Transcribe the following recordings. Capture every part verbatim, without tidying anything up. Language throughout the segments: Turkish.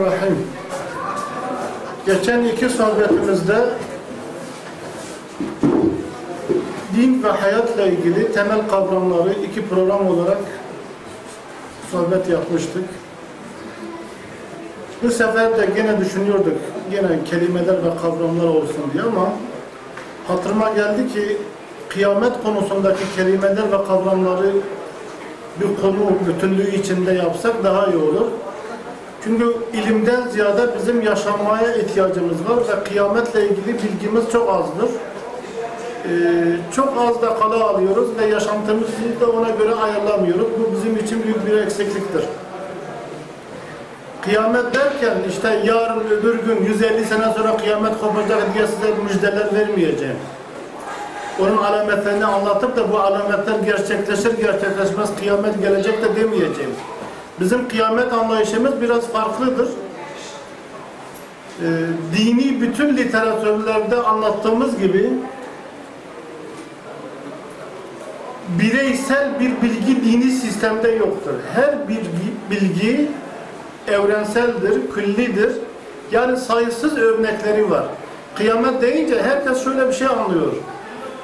Rahim. Geçen iki sohbetimizde din ve hayatla ilgili temel kavramları iki program olarak sohbet yapmıştık. Bu sefer de gene düşünüyorduk, gene kelimeler ve kavramlar olsun diye, ama hatırıma geldi ki kıyamet konusundaki kelimeler ve kavramları bir konu bütünlüğü içinde yapsak daha iyi olur. Çünkü ilimden ziyade bizim yaşamaya ihtiyacımız var ve kıyametle ilgili bilgimiz çok azdır. Ee, çok az da kala alıyoruz ve yaşantımızı da ona göre ayarlamıyoruz. Bu bizim için büyük bir eksikliktir. Kıyamet derken işte yarın öbür gün yüz elli sene sonra kıyamet kopacak diye size müjdeler vermeyeceğim. Onun alametlerini anlatıp da bu alametler gerçekleşir gerçekleşmez kıyamet gelecek de demeyeceğim. Bizim kıyamet anlayışımız biraz farklıdır. Ee, dini bütün literatürlerde anlattığımız gibi bireysel bir bilgi dini sistemde yoktur. Her bir bilgi evrenseldir, küllidir. Yani sayısız örnekleri var. Kıyamet deyince herkes şöyle bir şey anlıyor.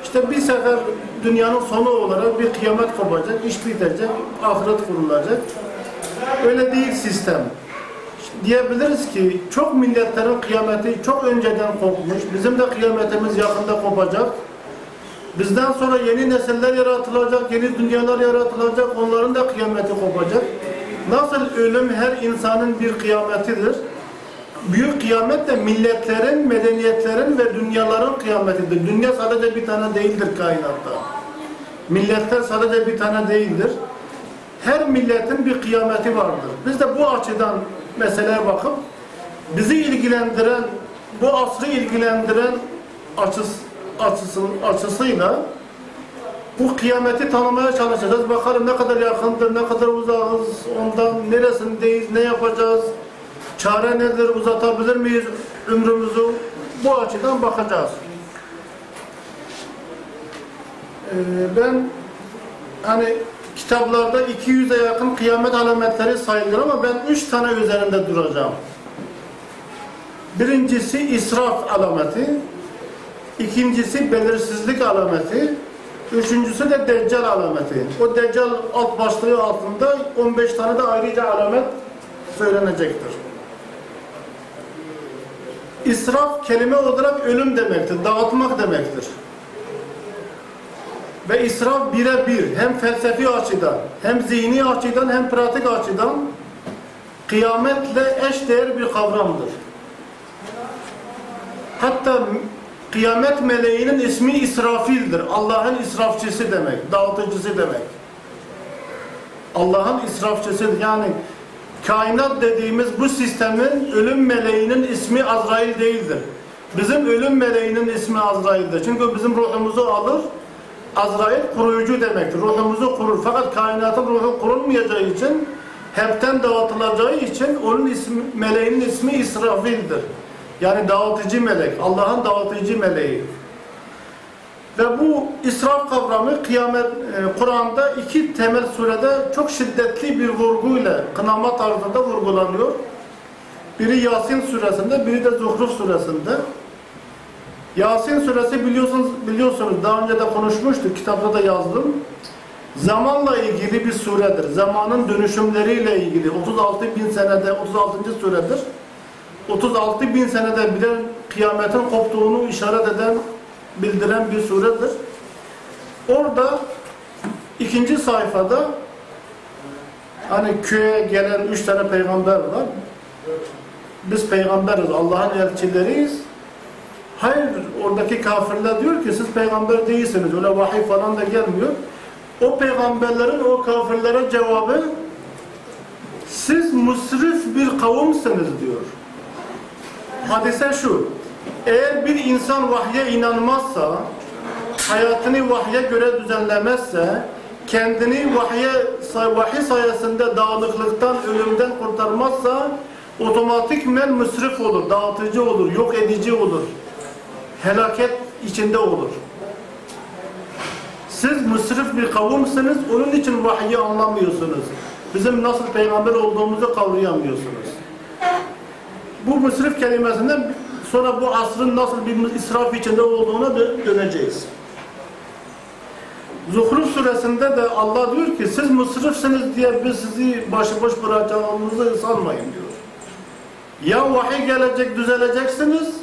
İşte bir sefer dünyanın sonu olarak bir kıyamet kopacak, iş bitecek, ahiret kurulacak. Öyle değil sistem. Diyebiliriz ki çok milletlerin kıyameti çok önceden kopmuş. Bizim de kıyametimiz yakında kopacak. Bizden sonra yeni nesiller yaratılacak, yeni dünyalar yaratılacak. Onların da kıyameti kopacak. Nasıl ölüm her insanın bir kıyametidir. Büyük kıyamet de milletlerin, medeniyetlerin ve dünyaların kıyametidir. Dünya sadece bir tane değildir kainatta. Milletler sadece bir tane değildir. Her milletin bir kıyameti vardır. Biz de bu açıdan meseleye bakıp bizi ilgilendiren, bu asrı ilgilendiren açıs, açısı, açısıyla bu kıyameti tanımaya çalışacağız. Bakalım ne kadar yakındır, ne kadar uzağız, ondan neresindeyiz, ne yapacağız, çare nedir, uzatabilir miyiz ömrümüzü? Bu açıdan bakacağız. Ee, ben hani kitaplarda iki yüze yakın kıyamet alametleri sayılır ama ben üç tane üzerinde duracağım. Birincisi israf alameti, ikincisi belirsizlik alameti, üçüncüsü de deccal alameti. O deccal alt başlığı altında on beş tane de ayrıca alamet söylenecektir. İsraf kelime olarak ölüm demektir, dağıtmak demektir. Ve israf birebir hem felsefi açıdan, hem zihni açıdan, hem pratik açıdan kıyametle eşdeğer bir kavramdır. Hatta kıyamet meleğinin ismi İsrafil'dir. Allah'ın israfçısı demek, dağıtıcısı demek. Allah'ın israfçısıdır. Yani kainat dediğimiz bu sistemin ölüm meleğinin ismi Azrail değildir. Bizim ölüm meleğinin ismi Azrail'dir. Çünkü bizim ruhumuzu alır. Azrail kuruyucu demektir. Ruhumuzu kurur. Fakat kainatın ruhu kurulmayacağı için, hepten dağıtılacağı için onun ismi, meleğinin ismi İsrafil'dir. Yani dağıtıcı melek. Allah'ın dağıtıcı meleği. Ve bu israf kavramı kıyamet e, Kur'an'da iki temel surede çok şiddetli bir vurguyla, kınama tarzında vurgulanıyor. Biri Yasin suresinde, biri de Zuhruf suresinde. Yasin suresi biliyorsunuz, biliyorsunuz daha önce de konuşmuştuk, kitapta da yazdım. Zamanla ilgili bir suredir. Zamanın dönüşümleriyle ilgili otuz altı bin senede, otuz altıncı suredir. otuz altı bin senede bile kıyametin koptuğunu işaret eden, bildiren bir suredir. Orada ikinci sayfada hani köye gelen üç tane peygamber var. Biz peygamberiz, Allah'ın elçileriyiz. Hayır, oradaki kafirler diyor ki siz peygamber değilsiniz, öyle vahiy falan da gelmiyor. O peygamberlerin o kafirlere cevabı siz musrif bir kavimsiniz diyor. Hadise şu, eğer bir insan vahye inanmazsa, hayatını vahye göre düzenlemezse, kendini vahye, vahiy sayesinde dağınıklıktan, ölümden kurtarmazsa otomatikmen müsrif olur, dağıtıcı olur, yok edici olur. Helaket içinde olur. Siz müsrif bir kavimsiniz, onun için vahiyi anlamıyorsunuz. Bizim nasıl peygamber olduğumuzu kavrayamıyorsunuz. bu müsrif kelimesinden sonra bu asrın nasıl bir israf içinde olduğuna döneceğiz. Zuhruf suresinde de Allah diyor ki siz müsrifsiniz diye biz sizi başıboş bırakacağımızı sanmayın diyor. Ya vahiy gelecek düzeleceksiniz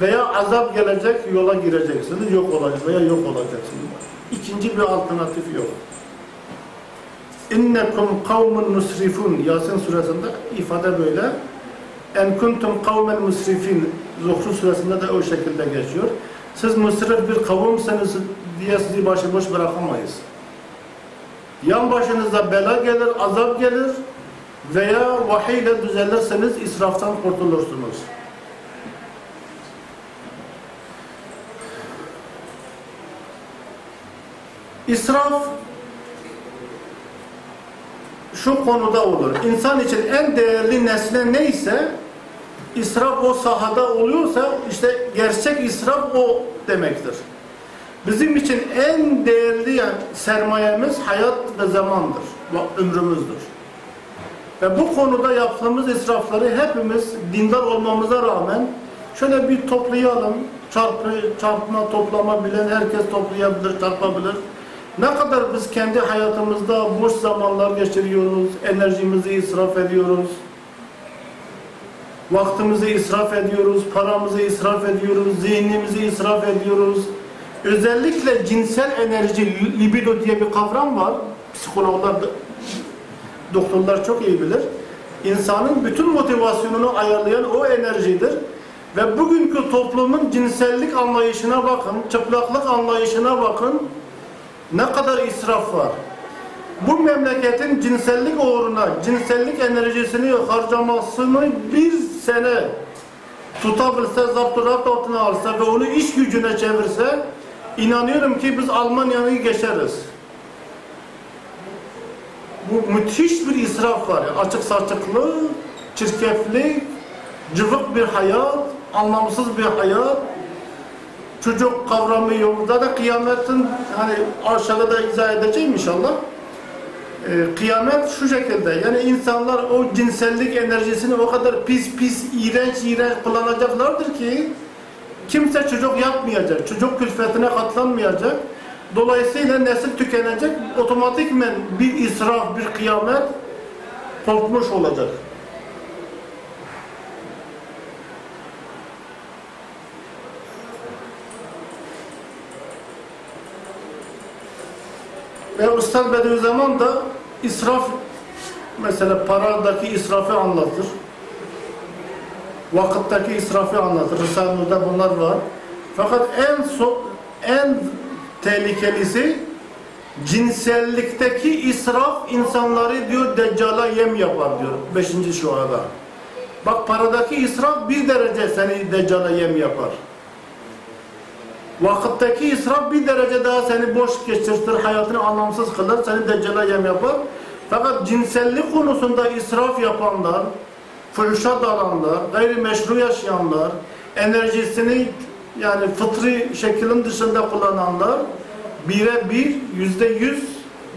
veya azap gelecek yola gireceksiniz, yok olacak veya yok olacaksınız. İkinci bir alternatif yok. İnnekum kavmun musrifun Yasin suresinde ifade böyle. En kuntum kavmen musrifin Zuhruf suresinde de o şekilde geçiyor. Siz musrif bir kavimseniz diye sizi başıboş bırakamayız. Yan başınıza bela gelir, azap gelir veya vahiy ile düzelirseniz israftan kurtulursunuz. İsraf şu konuda olur. İnsan için en değerli nesne neyse, israf o sahada oluyorsa işte gerçek israf o demektir. Bizim için en değerli yani sermayemiz hayat ve zamandır, ömrümüzdür. Ve bu konuda yaptığımız israfları hepimiz dindar olmamıza rağmen şöyle bir toplayalım. Çarpı, çarpma, toplama bilen herkes toplayabilir, çarpabilir. Ne kadar biz kendi hayatımızda boş zamanlar geçiriyoruz, enerjimizi israf ediyoruz, vaktimizi israf ediyoruz, paramızı israf ediyoruz, zihnimizi israf ediyoruz. Özellikle cinsel enerji, libido diye bir kavram var. Psikologlar, doktorlar çok iyi bilir. İnsanın bütün motivasyonunu ayarlayan o enerjidir. Ve bugünkü toplumun cinsellik anlayışına bakın, çıplaklık anlayışına bakın. Ne kadar israf var. Bu memleketin cinsellik uğruna, cinsellik enerjisini harcamasını bir sene tutabilse, zapturapt altına alsa ve onu iş gücüne çevirse, inanıyorum ki biz Almanya'yı geçeriz. Bu müthiş bir israf var. Yani açık saçıklı, çirkeflik, cıvık bir hayat, anlamsız bir hayat. Çocuk kavramı yolunda da kıyametin, hani aşağıda izah edeceğim inşallah. Ee, kıyamet şu şekilde, yani insanlar o cinsellik enerjisini o kadar pis pis, iğrenç iğrenç kullanacaklardır ki kimse çocuk yapmayacak, çocuk külfetine katlanmayacak. Dolayısıyla nesil tükenecek, otomatikmen bir israf, bir kıyamet kopmuş olacak. Ve Üstad Bediüzzaman da israf, mesela paradaki israfı anlatır. Vakitteki israfı anlatır. Risale-i Nur'da bunlar var. Fakat en so en tehlikelisi cinsellikteki israf insanları diyor Deccal'a yem yapar diyor. Beşinci şuada. Bak paradaki israf bir derece seni Deccal'a yem yapar. Vakitteki israf bir derece daha seni boş geçirtir, hayatını anlamsız kılar, seni Deccal'a yem yapar. Fakat cinsellik konusunda israf yapanlar, fuhuşa dalanlar, gayri meşru yaşayanlar, enerjisini yani fıtri şeklin dışında kullananlar birebir yüzde yüz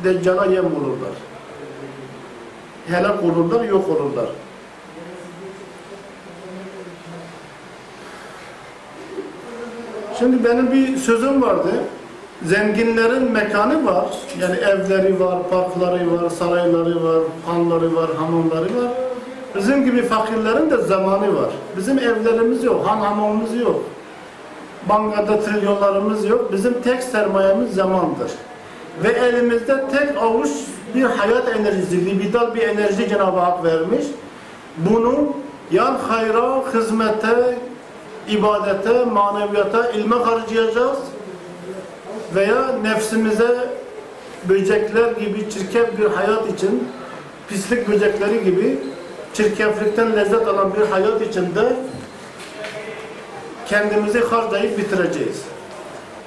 Deccal'a yem olurlar. Helak olurlar, yok olurlar. Şimdi benim bir sözüm vardı. Zenginlerin mekanı var. Yani evleri var, parkları var, sarayları var, hanları var, hamamları var. Bizim gibi fakirlerin de zamanı var. Bizim evlerimiz yok, han hamamımız yok. Bankada trilyonlarımız yok. Bizim tek sermayemiz zamandır. Ve elimizde tek avuç bir hayat enerjisi, libidal bir enerji Cenab-ı Hak vermiş. Bunu yan hayra, hizmete, ibadete, maneviyata, ilme harcayacağız veya nefsimize böcekler gibi çirkef bir hayat için, pislik böcekleri gibi çirkeflikten lezzet alan bir hayat içinde kendimizi harcayıp bitireceğiz.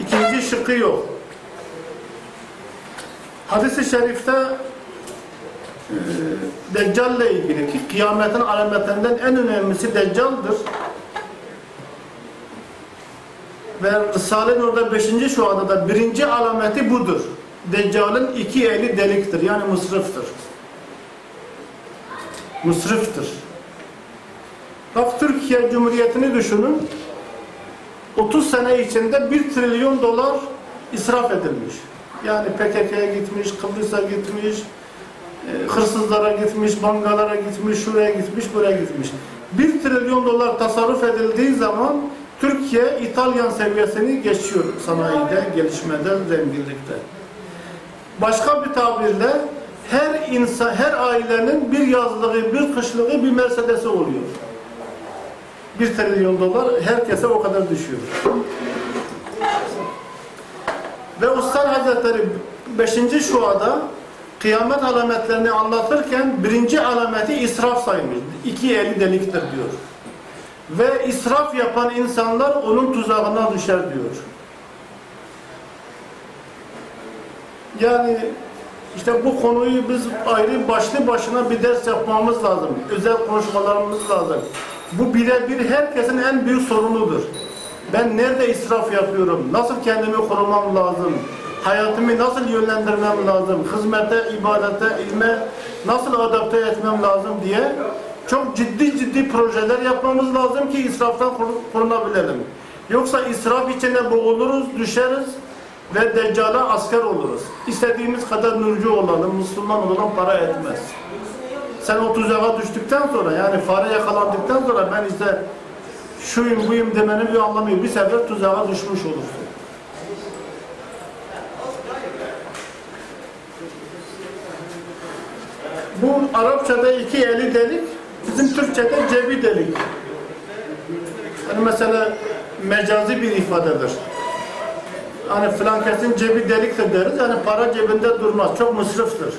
İkinci şıkkı yok. Hadis-i şerifte e, Deccal ile ilgili ki kıyametin alametlerinden en önemlisi Deccal'dır. Ve Risale-i Nur'da beşinci şuada da birinci alameti budur. Deccal'ın iki eli deliktir. Yani musriftir. Musriftir. Bak Türkiye Cumhuriyeti'ni düşünün. otuz sene içinde bir trilyon dolar israf edilmiş. Yani P K K'ya gitmiş, Kıbrıs'a gitmiş, hırsızlara gitmiş, bankalara gitmiş, şuraya gitmiş, buraya gitmiş. bir trilyon dolar tasarruf edildiği zaman Türkiye İtalyan seviyesini geçiyor sanayide, gelişmede, zenginlikte. Başka bir tabirle her insan, her ailenin bir yazlığı, bir kışlığı, bir Mercedes'i oluyor. Bir trilyon dolar herkese o kadar düşüyor. Ve Üstad Hazretleri beşinci şuada kıyamet alametlerini anlatırken birinci alameti israf saymış. İki eli deliktir diyor. Ve israf yapan insanlar onun tuzağına düşer diyor. Yani işte bu konuyu biz ayrı başlı başına bir ders yapmamız lazım. Özel konuşmalarımız lazım. Bu birebir herkesin en büyük sorunudur. Ben nerede israf yapıyorum? Nasıl kendimi korumam lazım? Hayatımı nasıl yönlendirmem lazım? Hizmete, ibadete, ilme nasıl adapte etmem lazım diye çok ciddi ciddi projeler yapmamız lazım ki israftan korunabilelim. Yoksa israf içine boğuluruz, düşeriz ve Deccal'a asker oluruz. İstediğimiz kadar nurcu olalım, Müslüman olalım, para etmez. Sen o tuzağa düştükten sonra, yani fare yakalandıktan sonra ben işte şuyum buyum demenin bir anlamı yok. Bir sefer tuzağa düşmüş olursun. Bu Arapçada iki eli delik, bizim Türkçede cebi delik. Yani mesela mecazi bir ifadedir. Hani filan kesin cebi deliktir deriz, yani para cebinde durmaz, çok müsriftir.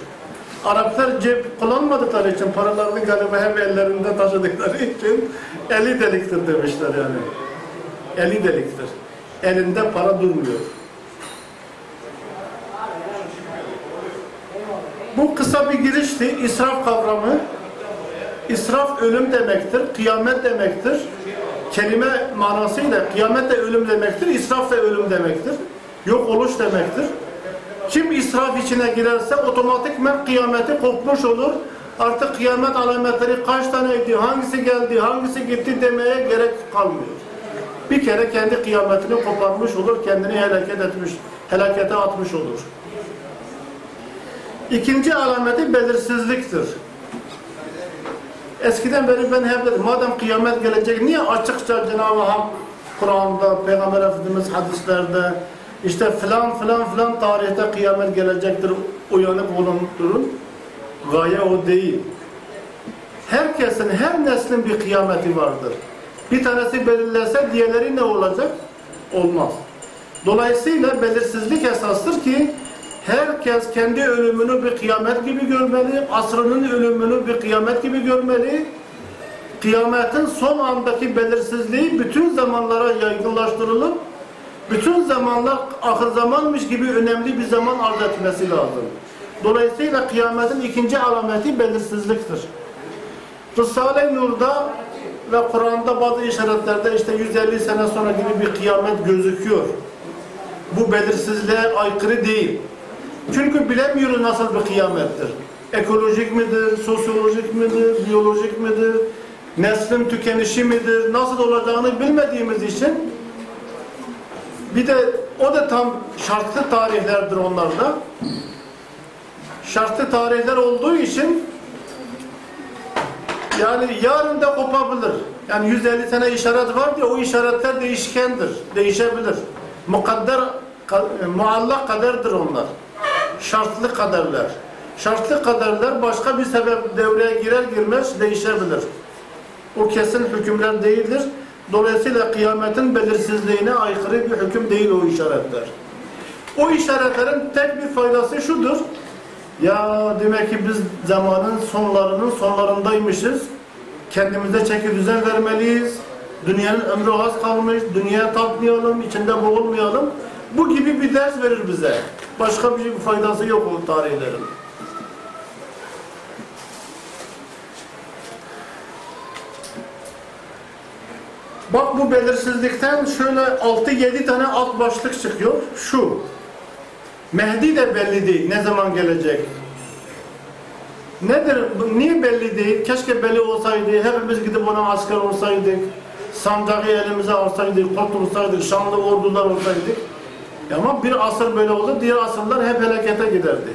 Araplar cep kullanmadıkları için, paralarını galiba hep ellerinde taşıdıkları için eli deliktir demişler yani. Eli deliktir. Elinde para durmuyor. Bu kısa bir girişti. İsraf kavramı. İsraf ölüm demektir, kıyamet demektir. Kelime manasıyla kıyamet de ölüm demektir, israf da ölüm demektir. Yok oluş demektir. Kim israf içine girerse otomatikmen kıyameti kopmuş olur. Artık kıyamet alametleri kaç taneydi, hangisi geldi, hangisi gitti demeye gerek kalmıyor. Bir kere kendi kıyametini koparmış olur, kendini helak etmiş, helakete atmış olur. İkinci alameti belirsizliktir. Eskiden beri ben hep dedim, madem kıyamet gelecek, niye açıkça Cenab-ı Hak Kur'an'da, Peygamber Efendimiz hadislerde, İşte filan filan filan tarihte kıyamet gelecektir, uyanıp olun. Gaye o değil. Herkesin, her neslin bir kıyameti vardır. Bir tanesi belirlerse diğerleri ne olacak? Olmaz. Dolayısıyla belirsizlik esastır ki herkes kendi ölümünü bir kıyamet gibi görmeli, asrının ölümünü bir kıyamet gibi görmeli. Kıyametin son andaki belirsizliği bütün zamanlara yaygınlaştırılıp bütün zamanlar ahir zamanmış gibi önemli bir zaman arz etmesi lazım. Dolayısıyla kıyametin ikinci alameti belirsizliktir. Risale-i Nur'da ve Kur'an'da bazı işaretlerde işte yüz elli sene sonra gibi bir kıyamet gözüküyor. Bu belirsizliğe aykırı değil. Çünkü bilemiyoruz nasıl bir kıyamettir. Ekolojik midir, sosyolojik midir, biyolojik midir, neslin tükenişi midir, nasıl olacağını bilmediğimiz için. Bir de o da tam şartlı tarihlerdir onlarda. Şartlı tarihler olduğu için yani yarın da kopabilir. Yani yüz elli sene işaret var diye o işaretler değişkendir, değişebilir. Mukadder, muallak kaderdir onlar. Şartlı kaderler. Şartlı kaderler başka bir sebep devreye girer girmez değişebilir. O kesin hükümler değildir. Dolayısıyla kıyametin belirsizliğine aykırı bir hüküm değil o işaretler. O işaretlerin tek bir faydası şudur. Ya demek ki biz zamanın sonlarının sonlarındaymışız. Kendimize çeki düzen vermeliyiz. Dünyanın ömrü az kalmış. Dünyaya tapmayalım, içinde boğulmayalım. Bu gibi bir ders verir bize. Başka bir faydası yok o tarihlerin. Bak bu belirsizlikten şöyle altı yedi tane alt başlık çıkıyor. Şu, Mehdi de belli değil, ne zaman gelecek? Nedir? Niye belli değil? Keşke belli olsaydı. Hepimiz gidip ona asker olsaydık. Sandalyayı elimize alsaydık, kurtulsaydık, şanlı ordular olsaydık. Ama bir asır böyle oldu, diğer asırlar hep helakete giderdi.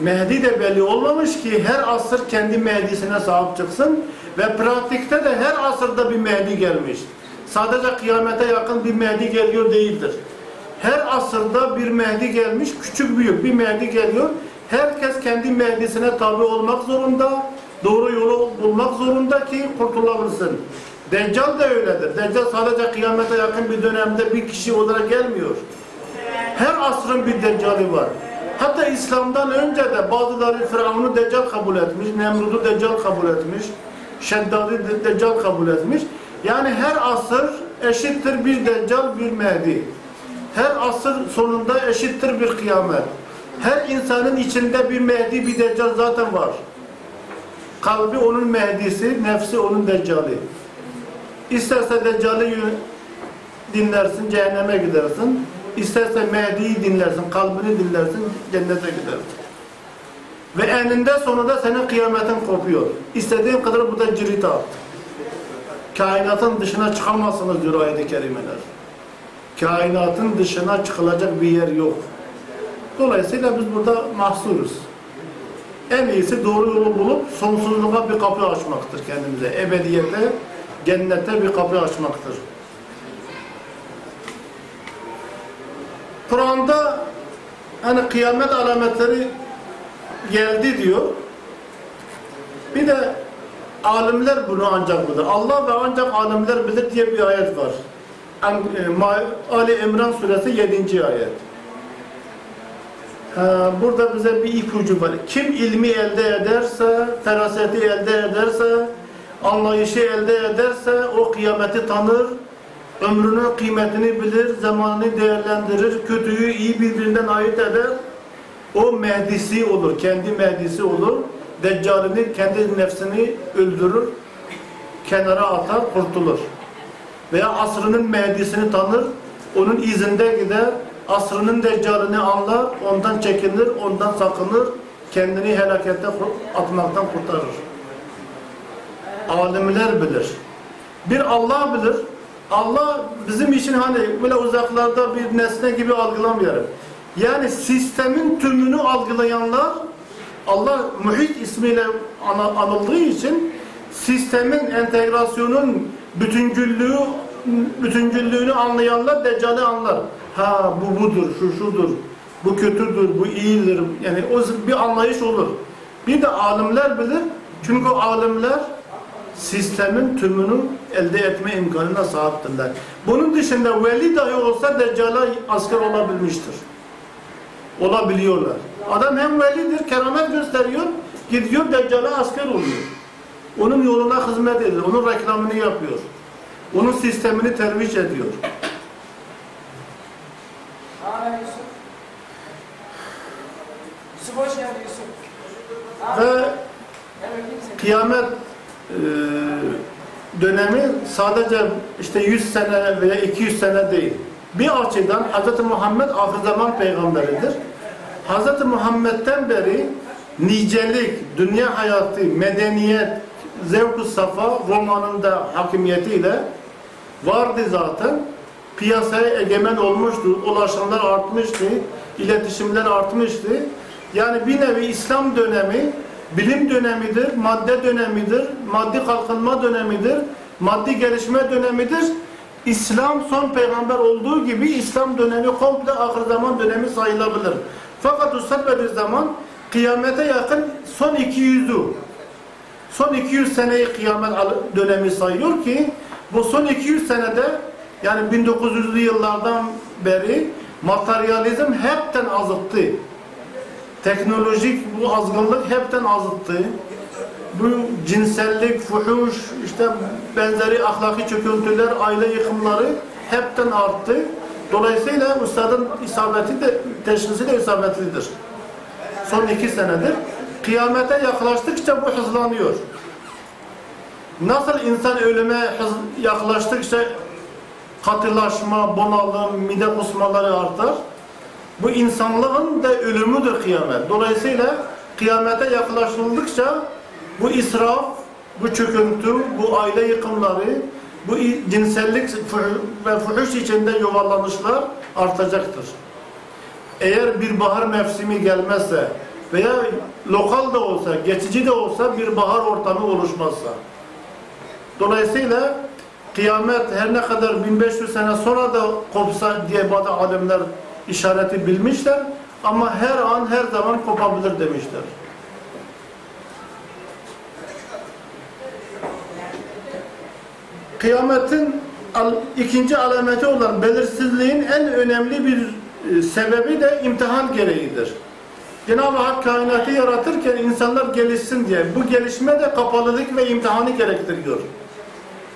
Mehdi de belli olmamış ki her asır kendi Mehdi'sine sahip çıksın ve pratikte de her asırda bir Mehdi gelmiş. Sadece kıyamete yakın bir Mehdi geliyor değildir. Her asırda bir Mehdi gelmiş, küçük büyük bir Mehdi geliyor. Herkes kendi Mehdi'sine tabi olmak zorunda, doğru yolu bulmak zorunda ki kurtulabilsin. Deccal da öyledir. Deccal sadece kıyamete yakın bir dönemde bir kişi olarak gelmiyor. Her asrın bir deccali var. Hatta İslam'dan önce de bazıları Firavun'u deccal kabul etmiş, Nemrud'u deccal kabul etmiş, Şeddad'ı deccal kabul etmiş. Yani her asır eşittir bir deccal, bir Mehdi. Her asır sonunda eşittir bir kıyamet. Her insanın içinde bir Mehdi, bir deccal zaten var. Kalbi onun Mehdi'si, nefsi onun deccali. İsterse deccali dinlersin, cehenneme gidersin. İsterse Mehdi'yi dinlersin, kalbini dinlersin, cennete gidersin. Ve eninde sonunda senin kıyametin kopuyor. İstediğin kadar bu da cirit at. Kainatın dışına çıkamazsınız diyor ayet-i kerimeler. Kainatın dışına çıkılacak bir yer yok. Dolayısıyla biz burada mahsuruz. En iyisi doğru yolu bulup sonsuzluğa bir kapı açmaktır kendimize. Ebediyete, cennete bir kapı açmaktır. Kur'an'da hani kıyamet alametleri geldi diyor. Bir de alimler bunu ancak bilir. Allah ve ancak alimler bilir diye bir ayet var. Ali İmran suresi yedinci ayet. Burada bize bir ipucu var. Kim ilmi elde ederse, feraseti elde ederse, anlayışı elde ederse o kıyameti tanır, ömrünün kıymetini bilir, zamanını değerlendirir, kötüyü iyi birbirinden ayırt eder. O Mehdi'si olur, kendi Mehdi'si olur. Deccalini, kendi nefsini öldürür, kenara atar, kurtulur. Veya asrının Mehdi'sini tanır, onun izinde gider, asrının deccalini anlar, ondan çekinir, ondan sakınır, kendini helakete atmaktan kurtarır. Alimler bilir. Bir Allah bilir. Allah bizim için hani böyle uzaklarda bir nesne gibi algılamayalım. Yani sistemin tümünü algılayanlar, Allah Muhit ismiyle anıldığı için sistemin, entegrasyonun bütüncüllüğü, bütüncüllüğünü anlayanlar deccali anlar. Ha bu budur, şu şudur, bu kötüdür, bu iyidir. Yani o bir anlayış olur. Bir de alimler bilir. Çünkü alimler sistemin tümünü elde etme imkanına sahiptirler. Bunun dışında veli dahi olsa deccala asker olabilmiştir. Olabiliyorlar. Adam hem velidir, keramet gösteriyor, gidiyor deccala asker oluyor. Onun yoluna hizmet ediyor, onun reklamını yapıyor. Onun sistemini terviş ediyor. Amin Yusuf. Yusuf hoş geldin Yusuf. Ve kıyamet Ee, dönemi sadece işte yüz sene veya iki yüz sene değil. Bir açıdan Hz. Muhammed ahir zaman peygamberidir. Hz. Muhammed'den beri nicelik, dünya hayatı, medeniyet, zevk-ü safa romanında hakimiyetiyle vardı zaten. Piyasaya egemen olmuştu, ulaşımlar artmıştı, iletişimler artmıştı. Yani bir nevi İslam dönemi bilim dönemidir, madde dönemidir, maddi kalkınma dönemidir, maddi gelişme dönemidir. İslam son peygamber olduğu gibi İslam dönemi komple ahir zaman dönemi sayılabilir. Fakat Bediüzzaman kıyamete yakın son iki yüzü, son iki yüz seneyi kıyamet dönemi sayıyor ki bu son iki yüz senede yani bin dokuz yüzlü yıllardan beri materyalizm hepten azıttı. Teknolojik bu azgınlık hepten azıttı. Bu cinsellik, fuhuş, işte benzeri ahlaki çöküntüler, aile yıkımları hepten arttı. Dolayısıyla üstadın isabeti de, teşhisi de isabetlidir. Son iki senedir. Kıyamete yaklaştıkça bu hızlanıyor. Nasıl insan ölüme yaklaştıkça katılaşma, bunalım, mide kusmaları artar. Bu insanlığın da ölümüdür kıyamet. Dolayısıyla kıyamete yaklaşıldıkça bu israf, bu çöküntü, bu aile yıkımları, bu cinsellik ve fuhuş içinde yuvarlanışlar artacaktır. Eğer bir bahar mevsimi gelmezse veya lokal da olsa, geçici de olsa bir bahar ortamı oluşmazsa. Dolayısıyla kıyamet her ne kadar bin beş yüz sene sonra da kopsa diye bazı alimler işareti bilmişler ama her an her zaman kopabilir demişler. Kıyametin ikinci alameti olan belirsizliğin en önemli bir sebebi de imtihan gereğidir. Cenab-ı Hak kainatı yaratırken insanlar gelişsin diye, bu gelişme de kapalılık ve imtihanı gerektiriyor.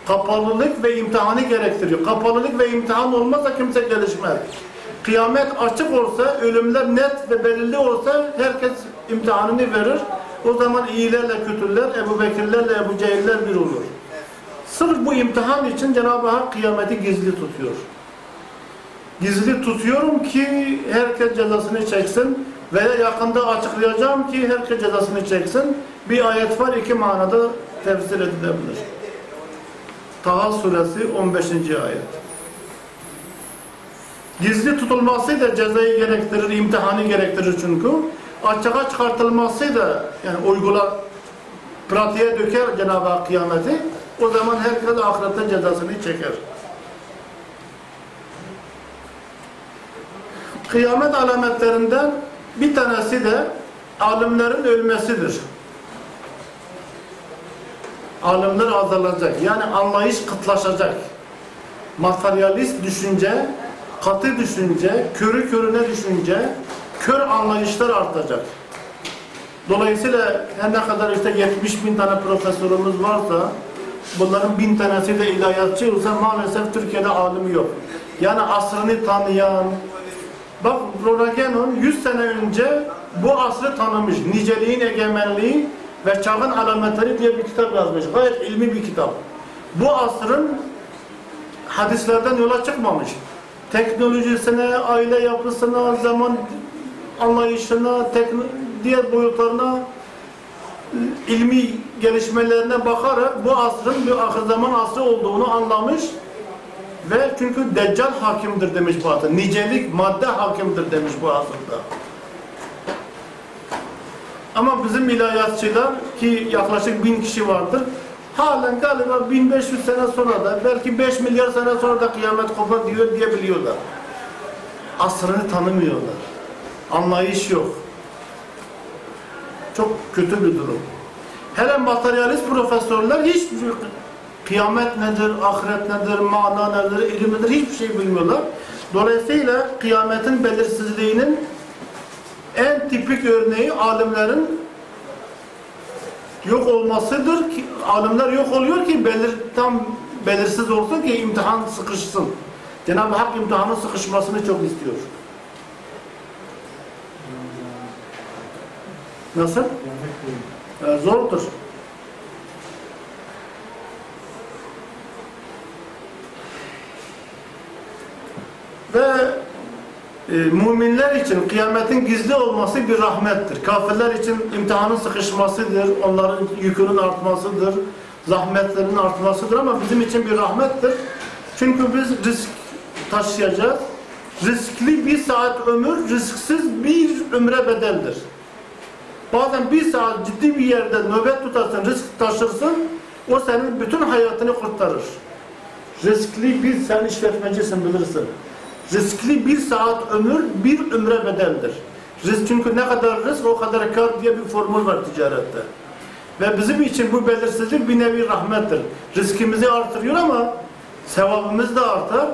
Kapalılık ve imtihanı gerektiriyor. Kapalılık ve imtihan olmazsa kimse gelişmez. Kıyamet açık olsa, ölümler net ve belirli olsa herkes imtihanını verir. O zaman iyilerle kötüler, Ebu Bekirlerle Ebu Cehiller bir olur. Sırf bu imtihan için Cenab-ı Hak kıyameti gizli tutuyor. Gizli tutuyorum ki herkes cezasını çeksin veya yakında açıklayacağım ki herkes cezasını çeksin. Bir ayet var, iki manada tefsir edilebilir. Taha suresi on beşinci ayet. Gizli tutulması da cezayı gerektirir, imtihanı gerektirir çünkü. Açığa çıkartılması da yani uygula, pratiğe döker Cenab-ı Hak kıyameti. O zaman herkes ahirette cezasını çeker. Kıyamet alametlerinden bir tanesi de alimlerin ölmesidir. Alimler azalacak. Yani anlayış kıtlaşacak. Materyalist düşünce, katı düşünce, körü körüne düşünce, kör anlayışlar artacak. Dolayısıyla her ne kadar işte yetmiş bin tane profesörümüz varsa, bunların bin tanesi de ilahiyatçı olsa maalesef Türkiye'de alim yok. Yani asrını tanıyan, bak Ronagenon yüz sene önce bu asrı tanımış. Niceliğin egemenliği ve çağın alametleri diye bir kitap yazmış. Gayet ilmi bir kitap. Bu asrın hadislerden yola çıkmamış. Teknolojisine, aile yapısına, zaman anlayışına, diğer boyutlarına, ilmi gelişmelerine bakarak bu asrın bir ahir zaman asrı olduğunu anlamış ve çünkü Deccal hakimdir demiş bu asırda. Nicelik, madde hakimdir demiş bu asırda. Ama bizim ilahiyatçılar ki yaklaşık bin kişi vardır, halen galiba bin beş yüz sene sonra da belki beş milyar sene sonra da kıyamet kopar diyor diye biliyorlar. Asrını tanımıyorlar. Anlayış yok. Çok kötü bir durum. Hele materyalist profesörler hiç kıyamet nedir, ahiret nedir, mana nedir, ilim nedir hiçbir şey bilmiyorlar. Dolayısıyla kıyametin belirsizliğinin en tipik örneği alimlerin yok olmasıdır ki alimler yok oluyor ki belir, tam belirsiz olsun ki imtihan sıkışsın. Cenab-ı Hak imtihanın sıkışmasını çok istiyor. Nasıl? Ee, zordur. Ve e, müminler için kıyametin gizli olması bir rahmettir. Kafirler için imtihanın sıkışmasıdır, onların yükünün artmasıdır, zahmetlerin artmasıdır ama bizim için bir rahmettir. Çünkü biz risk taşıyacağız. Riskli bir saat ömür, risksiz bir ömre bedeldir. Bazen bir saat ciddi bir yerde nöbet tutarsın, risk taşırsın, o senin bütün hayatını kurtarır. Riskli bir, sen işletmecisin bilirsin. Riskli bir saat ömür, bir ömre bedeldir. Risk, çünkü ne kadar risk, o kadar kar diye bir formül var ticarette. Ve bizim için bu belirsizlik bir nevi rahmettir. Riskimizi artırıyor ama sevabımız da artar.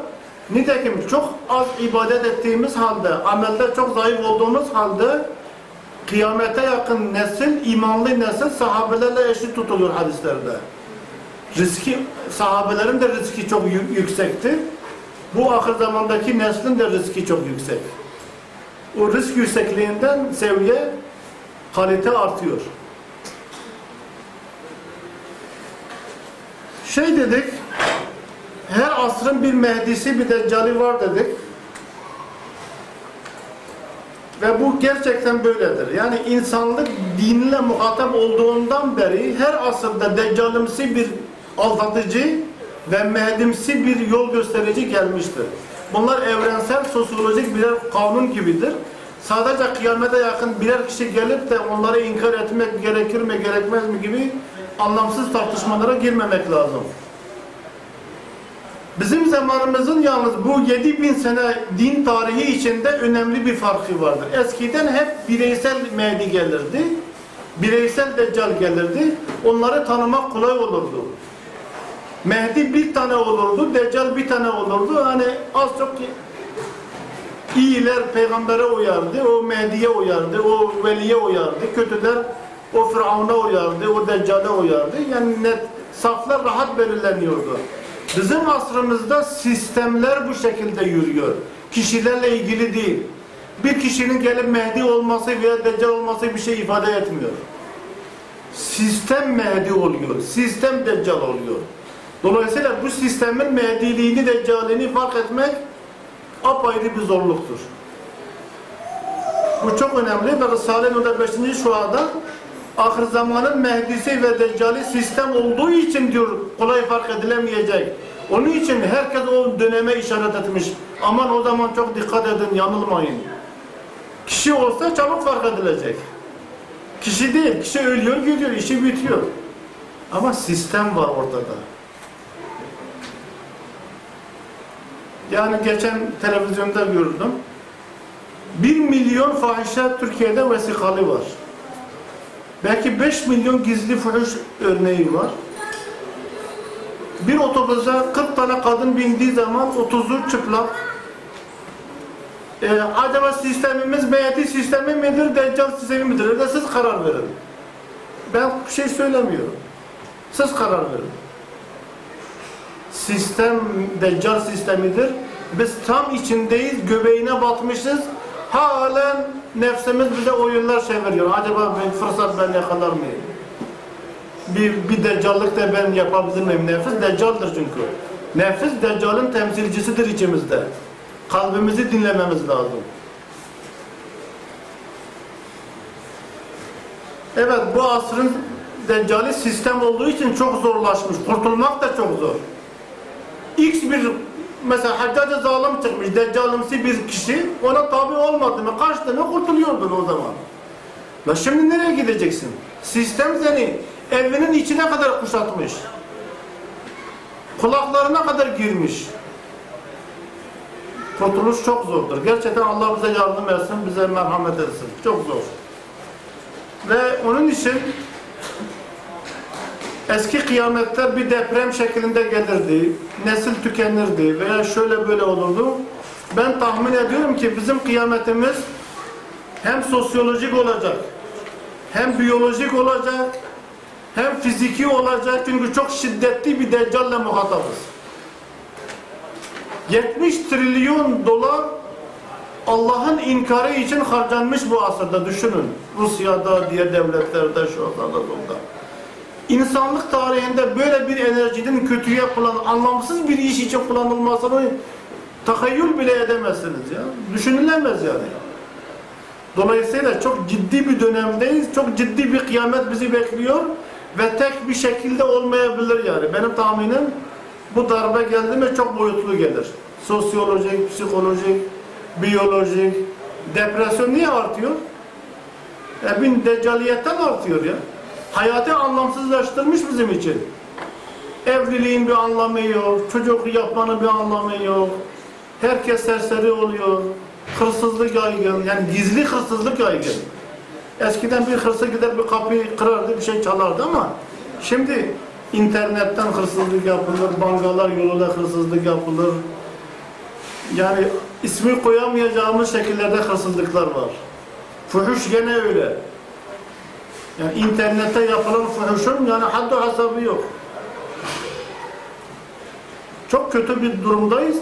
Nitekim çok az ibadet ettiğimiz halde, amelde çok zayıf olduğumuz halde, kıyamete yakın nesil, imanlı nesil sahabelerle eşit tutuluyor hadislerde. Riski, sahabelerin de riski çok yüksekti. Bu ahir zamandaki neslin de riski çok yüksek. O risk yüksekliğinden seviye, kalite artıyor. Şey dedik, her asrın bir mehdisi, bir deccali var dedik. Ve bu gerçekten böyledir. Yani insanlık dinle muhatap olduğundan beri her asırda deccalımsı bir aldatıcı ve mehdimsi bir yol gösterici gelmiştir. Bunlar evrensel sosyolojik birer kanun gibidir. Sadece kıyamete yakın birer kişi gelip de onları inkar etmek gerekir mi gerekmez mi gibi anlamsız tartışmalara girmemek lazım. Bizim zamanımızın yalnız bu yedi bin sene din tarihi içinde önemli bir farkı vardır. Eskiden hep bireysel mehdi gelirdi, bireysel deccal gelirdi, onları tanımak kolay olurdu. Mehdi bir tane olurdu, deccal bir tane olurdu, hani az çok iyiler peygambere uyardı, o mehdiye uyardı, o veliye uyardı, kötüler o Firavun'a uyardı, o deccale uyardı, yani net, saflar rahat belirleniyordu. Bizim asrımızda sistemler bu şekilde yürüyor. Kişilerle ilgili değil. Bir kişinin gelip Mehdi olması veya Deccal olması bir şey ifade etmiyor. Sistem Mehdi oluyor. Sistem Deccal oluyor. Dolayısıyla bu sistemin Mehdiliğini, Deccalini fark etmek apayrı bir zorluktur. Bu çok önemli ve Risale-i Nur'da beşinci şuada ahir zamanın mehdisi ve deccali sistem olduğu için diyor kolay fark edilemeyecek. Onun için herkes o döneme işaret etmiş. Aman o zaman çok dikkat edin, yanılmayın. Kişi olsa çabuk fark edilecek. Kişi değil, kişi ölüyor gidiyor, işi bitiyor. Ama sistem var ortada. Yani geçen televizyonda gördüm. Bir milyon fahişe Türkiye'de vesikalı var. Belki beş milyon gizli fuhuş örneği var. Bir otobüse kırk tane kadın bindiği zaman otuzu çıplak. Ee, acaba sistemimiz mehdi sistemi midir, deccal sistemi midir? Öyle siz karar verin. Ben bir şey söylemiyorum. Siz karar verin. Sistem deccal sistemidir. Biz tam içindeyiz, göbeğine batmışız. Halen nefsimiz bize oyunlar çeviriyor. Acaba ben fırsat ben yakalar mıyım? Bir, bir deccallık da ben yapabilir miyim? Nefis deccaldır çünkü. Nefis deccalın temsilcisidir içimizde. Kalbimizi dinlememiz lazım. Evet, bu asrın deccali sistem olduğu için çok zorlaşmış. Kurtulmak da çok zor. X bir mesela Haccacı zalim çıkmış, deccalımsı bir kişi, ona tabi olmadı mı, kaçtı mı, kurtuluyordun o zaman. Ve şimdi nereye gideceksin? Sistem seni evinin içine kadar kuşatmış. Kulaklarına kadar girmiş. Kurtuluş çok zordur. Gerçekten Allah bize yardım etsin, bize merhamet etsin. Çok zor. Ve onun için eski kıyametler bir deprem şeklinde gelirdi, nesil tükenirdi veya şöyle böyle olurdu. Ben tahmin ediyorum ki bizim kıyametimiz hem sosyolojik olacak, hem biyolojik olacak, hem fiziki olacak. Çünkü çok şiddetli bir deccalle muhatabız. yetmiş trilyon dolar Allah'ın inkarı için harcanmış bu asırda, düşünün. Rusya'da, diğer devletlerde, şu anda da. İnsanlık tarihinde böyle bir enerjinin kötüye kullanılması, anlamsız bir iş için kullanılmasını tahayyül bile edemezsiniz ya. Düşünülemez yani. Dolayısıyla çok ciddi bir dönemdeyiz, çok ciddi bir kıyamet bizi bekliyor ve tek bir şekilde olmayabilir yani. Benim tahminim bu darbe geldi mi çok boyutlu gelir. Sosyolojik, psikolojik, biyolojik, depresyon niye artıyor? E bin deccaliyetten artıyor ya. Hayatı anlamsızlaştırmış bizim için. Evliliğin bir anlamı yok, çocuk yapmanın bir anlamı yok. Herkes serseri oluyor. Hırsızlık yaygın, yani gizli hırsızlık yaygın. Eskiden bir hırsız gider bir kapıyı kırardı, bir şey çalardı ama şimdi internetten hırsızlık yapılır, bankalar yoluyla hırsızlık yapılır. Yani ismi koyamayacağımız şekillerde hırsızlıklar var. Fuhuş gene öyle. Yani internette yapılan fuhuşun yani haddi hesabı yok. Çok kötü bir durumdayız.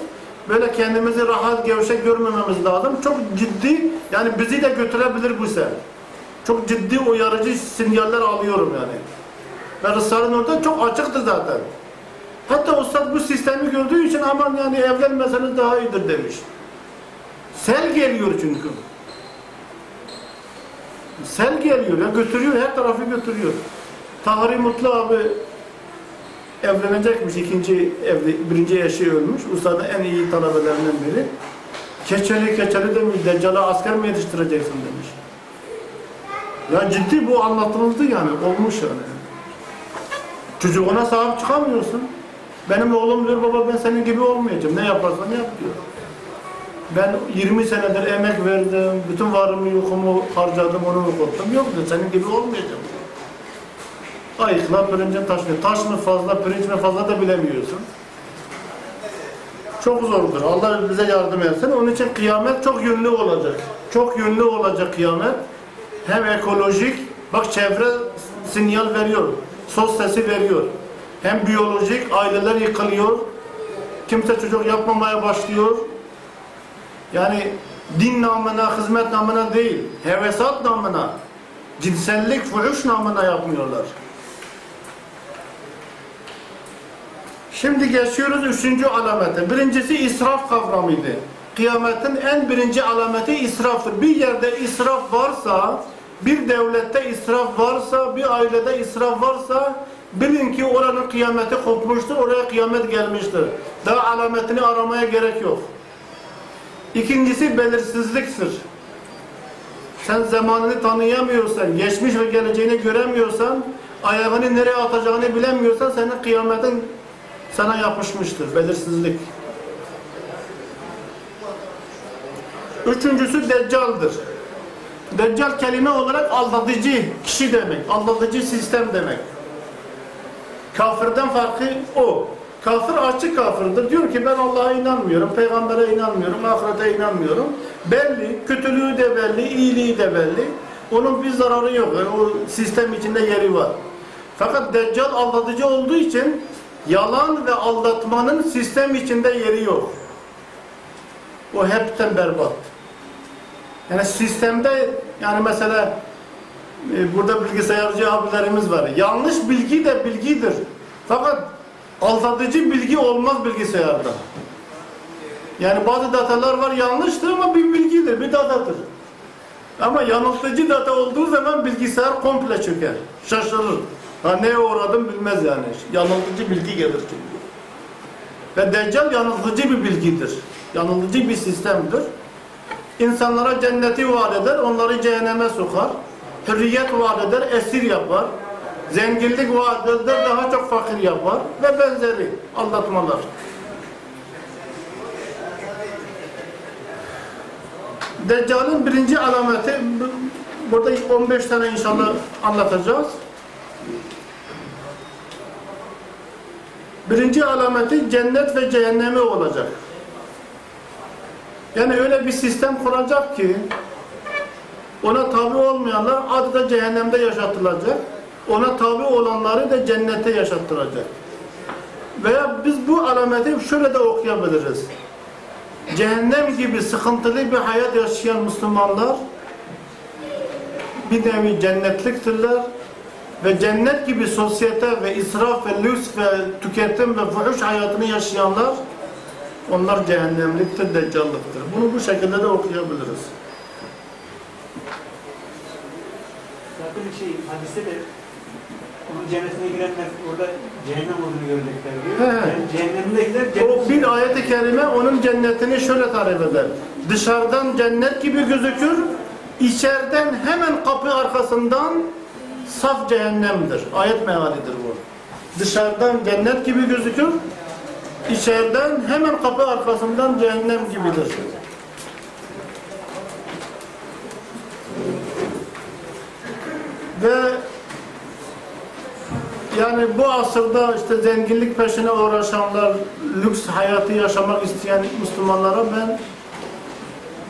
Böyle kendimizi rahat, gevşek görmememiz lazım. Çok ciddi, yani bizi de götürebilir bu sefer. Çok ciddi uyarıcı sinyaller alıyorum yani. Ve Risale-i Nur'da çok açıktı zaten. Hatta Ustad bu sistemi gördüğü için aman yani evlenmeseniz daha iyidir demiş. Sel geliyor çünkü. sel geliyor, yani götürüyor, her tarafı götürüyor. Tahri Mutlu abi evlenecekmiş, ikinci evli, birinci eşi ölmüş, Usta'nın en iyi talebelerinden biri. Keçeli keçeli demiş, Deccal'a asker mi yetiştireceksin demiş. Ya ciddi bu anlattığınızdı yani, olmuş yani. Çocuğuna sahip çıkamıyorsun. Benim oğlum diyor, baba ben senin gibi olmayacağım, ne yaparsan yap diyor. Ben yirmi senedir emek verdim, bütün varımı yokumu harcadım, onu okuttum. Yok diyor, senin gibi olmayacağım. Ayıkla pirince taş mı? Taş mı fazla, pirinç mi fazla da bilemiyorsun. Çok zordur. Allah bize yardım etsin. Onun için kıyamet çok yönlü olacak. Çok yönlü olacak kıyamet. Hem ekolojik, bak çevre sinyal veriyor, sos sesi veriyor. Hem biyolojik, aileler yıkılıyor. Kimse çocuk yapmamaya başlıyor. Yani din namına, hizmet namına değil, hevesat namına, cinsellik, fuhuş namına yapmıyorlar. Şimdi geçiyoruz üçüncü alamete. Birincisi israf kavramıydı. Kıyametin en birinci alameti israftır. Bir yerde israf varsa, bir devlette israf varsa, bir ailede israf varsa, bilin ki oranın kıyameti kopmuştur, oraya kıyamet gelmiştir. Daha alametini aramaya gerek yok. İkincisi belirsizliktir. Sen zamanını tanıyamıyorsan, geçmiş ve geleceğini göremiyorsan, ayağını nereye atacağını bilemiyorsan, senin kıyametin sana yapışmıştır, belirsizlik. Üçüncüsü Deccal'dır. Deccal kelime olarak aldatıcı kişi demek, aldatıcı sistem demek. Kafirden farkı o. Kafir açık kafirdir. Diyor ki ben Allah'a inanmıyorum, peygambere inanmıyorum, ahirete inanmıyorum. Belli, kötülüğü de belli, iyiliği de belli. Onun bir zararı yok. Yani o sistem içinde yeri var. Fakat Deccal aldatıcı olduğu için yalan ve aldatmanın sistem içinde yeri yok. O hepten berbat. Yani sistemde, yani mesela e, burada bilgisayarcı abilerimiz var. Yanlış bilgi de bilgidir. Fakat aldatıcı bilgi olmaz bilgisayarda. Yani bazı datalar var yanlıştır ama bir bilgidir, bir datadır. Ama yanıltıcı data olduğu zaman bilgisayar komple çöker, şaşırır. Ha neye uğradım bilmez yani. Yanıltıcı bilgi gelir çünkü. Ve Deccal yanıltıcı bir bilgidir. Yanıltıcı bir sistemdir. İnsanlara cenneti vaat eder, onları cehenneme sokar. Hürriyet vaat eder, esir yapar. Zenginlik vaat eder, daha çok fakir yapar. Ve benzeri aldatmalar. Deccal'ın birinci alameti, burada on beş tane inşallah anlatacağız. Birinci alameti cennet ve cehennemi olacak. Yani öyle bir sistem kuracak ki ona tabi olmayanlar adeta cehennemde yaşatılacak. Ona tabi olanları da cennette yaşattıracak. Veya biz bu alameti şöyle de okuyabiliriz. Cehennem gibi sıkıntılı bir hayat yaşayan Müslümanlar bir nevi cennetliktirler. Ve cennet gibi sosyete ve israf ve lüks ve tüketim ve fuhuş hayatını yaşayanlar, onlar cehennemliktir, deccallıktır. Bunu bu şekilde de okuyabiliriz. Zaten bir şey, hadise de onun cennetine girenler orada cehennem olduğunu görecekler diyor. Yani cehennemdekiler cennet... O bir ayet-i kerime onun cennetini şöyle tarif eder. Dışarıdan cennet gibi gözükür, içeriden hemen kapı arkasından saf cehennemdir. Ayet mealidir bu. Dışarıdan cennet gibi gözükür, içeriden hemen kapı arkasından cehennem gibidir. Ve yani bu asırda işte zenginlik peşine uğraşanlar, lüks hayatı yaşamak isteyen Müslümanlara ben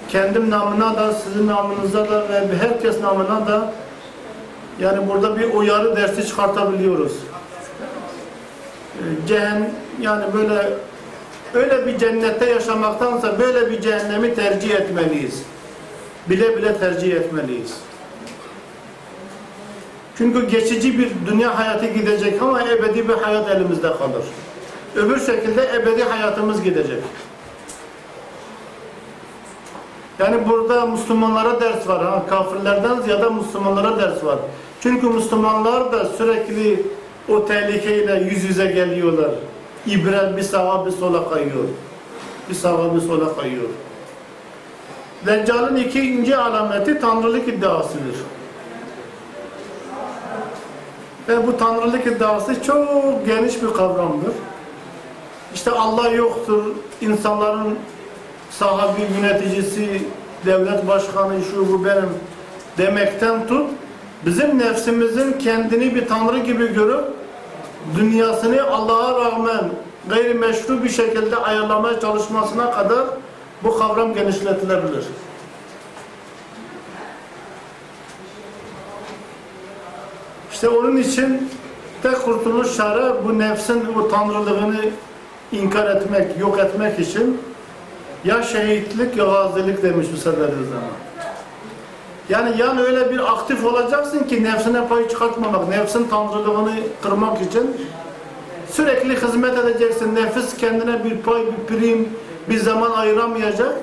kendim namına da, sizin namınıza da ve herkes namına da yani burada bir uyarı dersi çıkartabiliyoruz. Cehennem, yani böyle öyle bir cennette yaşamaktansa böyle bir cehennemi tercih etmeliyiz. Bile bile tercih etmeliyiz. Çünkü geçici bir dünya hayatı gidecek ama ebedi bir hayat elimizde kalır. Öbür şekilde ebedi hayatımız gidecek. Yani burada Müslümanlara ders var. Ha? Kafirlerden ziyade Müslümanlara ders var. Çünkü Müslümanlar da sürekli o tehlikeyle yüz yüze geliyorlar. İbrel bir sağa bir sola kayıyor. Bir sağa bir sola kayıyor. Deccal'ın iki ince alameti tanrılık iddiasıdır. Ve bu tanrılık iddiası çok geniş bir kavramdır. İşte Allah yoktur, insanların sahibi, yöneticisi, devlet başkanı, şu bu benim demekten tut, bizim nefsimizin kendini bir tanrı gibi görüp dünyasını Allah'a rağmen gayrimeşru bir şekilde ayarlamaya çalışmasına kadar bu kavram genişletilebilir. İşte onun için tek kurtuluş çare bu nefsin bu tanrılığını inkar etmek, yok etmek için ya şehitlik ya gazilik demiş bu sefer zaman. Yani yani öyle bir aktif olacaksın ki nefsine pay çıkartmamak, nefsin tanrılığını kırmak için sürekli hizmet edeceksin. Nefis kendine bir pay, bir prim, bir zaman ayıramayacak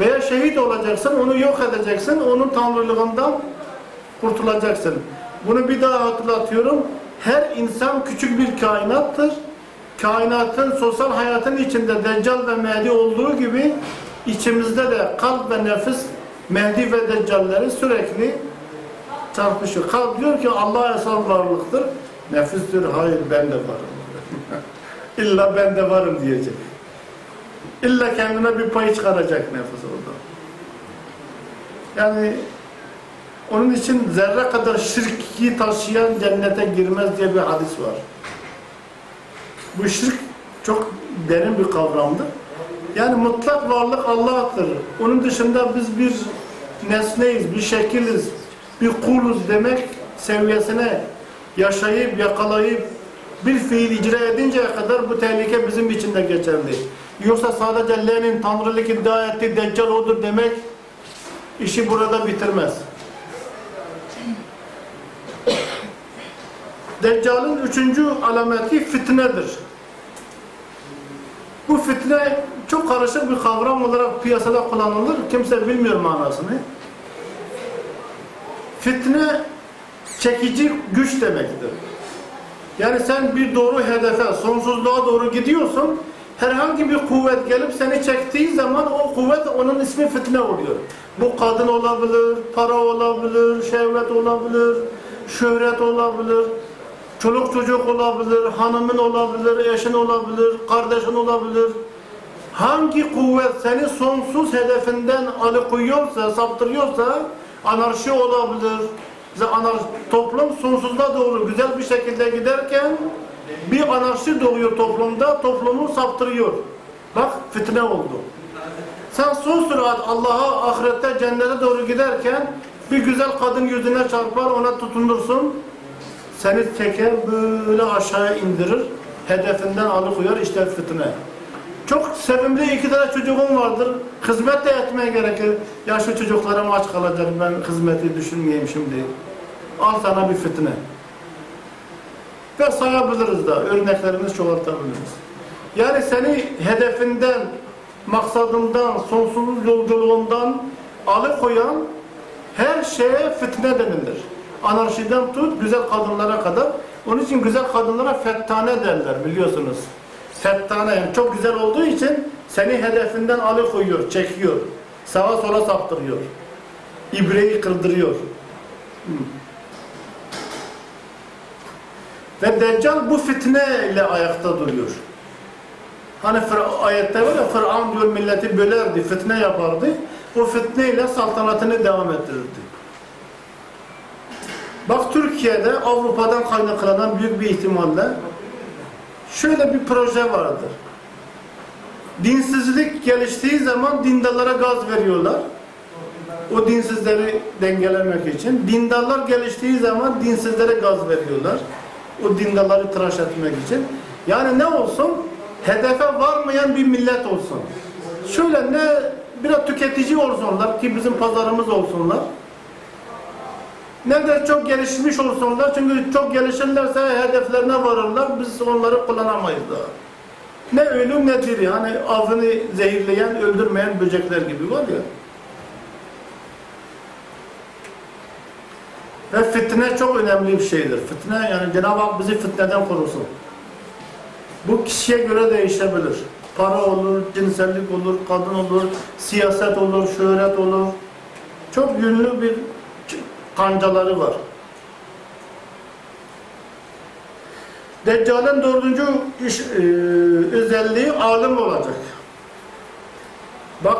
veya şehit olacaksın, onu yok edeceksin, onun tanrılığından kurtulacaksın. Bunu bir daha hatırlatıyorum. Her insan küçük bir kainattır. Kainatın, sosyal hayatın içinde Deccal ve Mehdi olduğu gibi içimizde de kalp ve nefis Mehdi ve Deccalleri sürekli çarpışıyor. Kalp diyor ki Allah esas varlıktır. Nefis diyor hayır ben de varım. İlla ben de varım diyecek. İlla kendine bir pay çıkaracak nefis orada. Yani onun için zerre kadar şirki taşıyan cennete girmez diye bir hadis var. Bu şirk çok derin bir kavramdır. Yani mutlak varlık Allah'tır. Onun dışında biz bir nesneyiz, bir şekiliz, bir kuluz demek seviyesine yaşayıp, yakalayıp, bir fiil icra edinceye kadar bu tehlike bizim için de geçerli. Yoksa sadece Lenin tanrılık iddia etti, Deccal odur demek işi burada bitirmez. Deccal'ın üçüncü alameti fitnedir. Bu fitne çok karışık bir kavram olarak piyasada kullanılır. Kimse bilmiyor manasını. Fitne çekici güç demektir. Yani sen bir doğru hedefe, sonsuzluğa doğru gidiyorsun. Herhangi bir kuvvet gelip seni çektiği zaman o kuvvet, onun ismi fitne oluyor. Bu kadın olabilir, para olabilir, şehvet olabilir, şöhret olabilir. Çoluk çocuk olabilir, hanımın olabilir, eşin olabilir, kardeşin olabilir. Hangi kuvvet seni sonsuz hedefinden alıkoyuyorsa, saptırıyorsa anarşi olabilir. Toplum sonsuzluğa doğru güzel bir şekilde giderken bir anarşi doğuyor toplumda, toplumu saptırıyor. Bak fitne oldu. Sen son sürat Allah'a, ahirette, cennete doğru giderken bir güzel kadın yüzüne çarpar, ona tutunursun. Seni teker böyle aşağıya indirir, hedefinden alıkoyar, işte fitne. Çok sevimli iki tane çocuğum vardır, hizmet de etmeye gerekir. Ya şu çocuklarım aç kalacak, ben hizmeti düşünmeyeyim şimdi. Al sana bir fitne. Ve sayabiliriz da, örneklerimiz çoğaltabiliriz. Yani seni hedefinden, maksadından, sonsuz yolculuğundan alıkoyan her şeye fitne denilir. Anarşiden tut, güzel kadınlara kadar. Onun için güzel kadınlara fettane derler biliyorsunuz. Fettane yani çok güzel olduğu için seni hedefinden alıkoyuyor, çekiyor. Sağa sola saptırıyor. İbreyi kırdırıyor. Hmm. Ve Deccal bu fitneyle ayakta duruyor. Hani ayette var ya, Fıraun diyor milleti bölerdi, fitne yapardı. O fitneyle saltanatını devam ettirirdi. Bak Türkiye'de Avrupa'dan kaynaklanan büyük bir ihtimalle şöyle bir proje vardır. Dinsizlik geliştiği zaman dindarlara gaz veriyorlar. O dinsizleri dengelemek için. Dindarlar geliştiği zaman dinsizlere gaz veriyorlar. O dindarları tıraş etmek için. Yani ne olsun? Hedefe varmayan bir millet olsun. Şöyle ne biraz tüketici olsunlar ki bizim pazarımız olsunlar. Ne de çok gelişmiş olsunlar, çünkü çok gelişirlerse hedeflerine varırlar, biz onları kullanamayız daha. Ne ölüm ne diri, hani avını zehirleyen, öldürmeyen böcekler gibi var ya. Ve fitne çok önemli bir şeydir. Fitne, yani Cenab-ı Hak bizi fitneden korusun. Bu kişiye göre değişebilir. Para olur, cinsellik olur, kadın olur, siyaset olur, şöhret olur. Çok yönlü bir kancaları var. Deccal'ın dördüncü iş, e, özelliği alim olacak. Bak,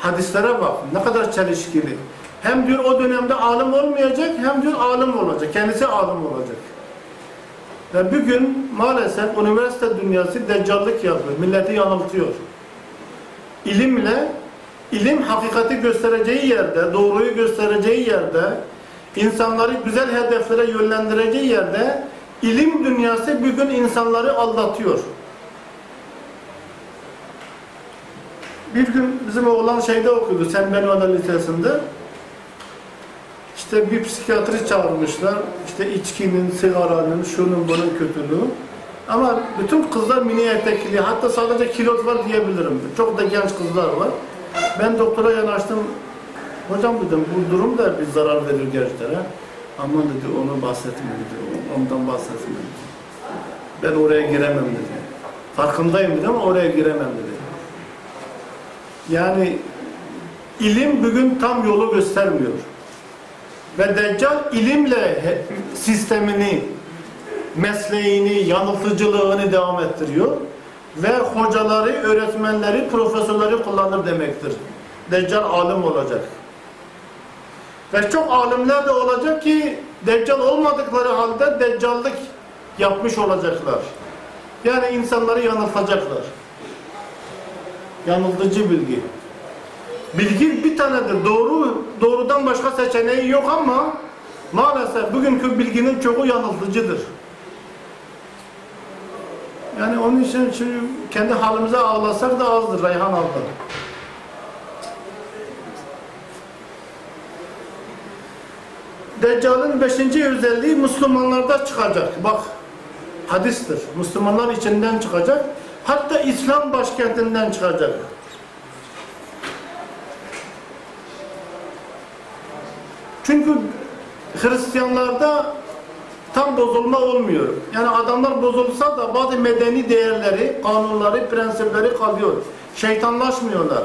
hadislere bak, ne kadar çelişkili. Hem diyor o dönemde alim olmayacak, hem diyor alim olacak, kendisi alim olacak. Ve bugün maalesef üniversite dünyası deccallık yapıyor, milleti yanıltıyor. İlimle, ilim hakikati göstereceği yerde, doğruyu göstereceği yerde, insanları güzel hedeflere yönlendireceği yerde, İlim dünyası bugün insanları aldatıyor. Bir gün bizim oğlan şeyde okudu, Sen Benvada Lisesi'nde. İşte bir psikiyatri çağırmışlar, işte içkinin, sigaranın, şunun bunun kötülüğü. Ama bütün kızlar mini etekli, hatta sadece kilot var diyebilirim. Çok da genç kızlar var. Ben doktora yanaştım, hocam dedim, bu durum da bir zarar verir gençlere. Aman dedi, onu bahsetme dedi, ondan bahsetme dedi. Ben oraya giremem dedi. Farkındayım dedi ama oraya giremem dedi. Yani ilim bugün tam yolu göstermiyor. Ve Deccal ilimle sistemini, mesleğini, yanıltıcılığını devam ettiriyor. Ve hocaları, öğretmenleri, profesörleri kullanır demektir. Deccal alim olacak. Ve çok alimler de olacak ki deccal olmadıkları halde deccallık yapmış olacaklar. Yani insanları yanıltacaklar. Yanıltıcı bilgi. Bilgi bir tanedir. Doğru, doğrudan başka seçeneği yok ama maalesef bugünkü bilginin çoğu yanıltıcıdır. Yani onun için şimdi kendi halimize ağlasak da azdır Reyhan abla. Deccal'ın beşinci özelliği Müslümanlarda çıkacak. Bak, hadistir. Müslümanlar içinden çıkacak. Hatta İslam başkentinden çıkacak. Çünkü Hristiyanlarda tam bozulma olmuyor. Yani adamlar bozulsa da bazı medeni değerleri, kanunları, prensipleri kalıyor. Şeytanlaşmıyorlar.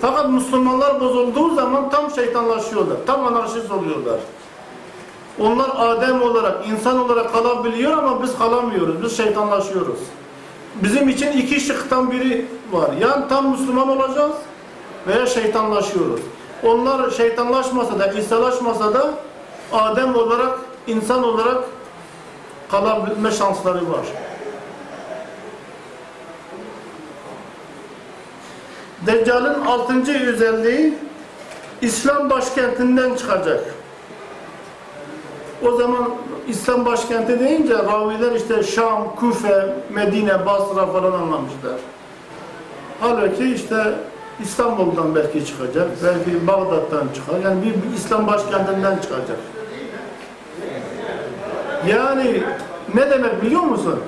Fakat Müslümanlar bozulduğu zaman tam şeytanlaşıyorlar. Tam anarşist oluyorlar. Onlar Adem olarak, insan olarak kalabiliyor ama biz kalamıyoruz, biz şeytanlaşıyoruz. Bizim için iki şıktan biri var. Yani tam Müslüman olacağız veya şeytanlaşıyoruz. Onlar şeytanlaşmasa da, İsa'laşmasa da Adem olarak, insan olarak kalabilme şansları var. Deccal'ın altıncı özelliği İslam başkentinden çıkacak. O zaman İslam başkenti deyince raviler işte Şam, Küfe, Medine, Basra falan anlamışlar. Halbuki işte İstanbul'dan belki çıkacak, belki Bağdat'tan çıkar. Yani bir İslam başkentinden çıkacak. Yani ne demek biliyor musun?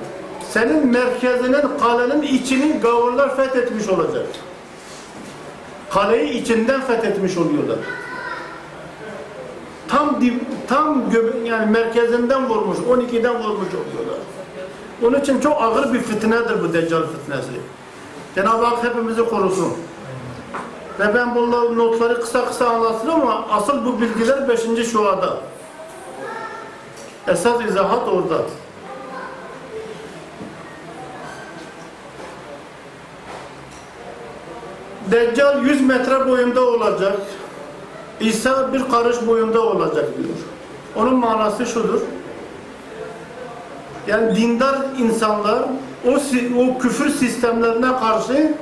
Senin merkezinin, kalenin içini gavurlar fethetmiş olacak. Kaleyi içinden fethetmiş oluyorlar. Tam dip, tam göbeğin yani merkezinden vurmuş, on ikiden vurmuş oluyorlar. Onun için çok ağır bir fitnedir bu Deccal fitnesi. Cenab-ı Hak hepimizi korusun. Ve ben bunların notları kısa kısa anlattım ama asıl bu bilgiler beşinci şuada. Esas izahat orada. Deccal yüz metre boyunda olacak. İsa bir karış boyunda olacak diyor. Onun manası şudur. Yani dindar insanlar o, o küfür sistemlerine karşı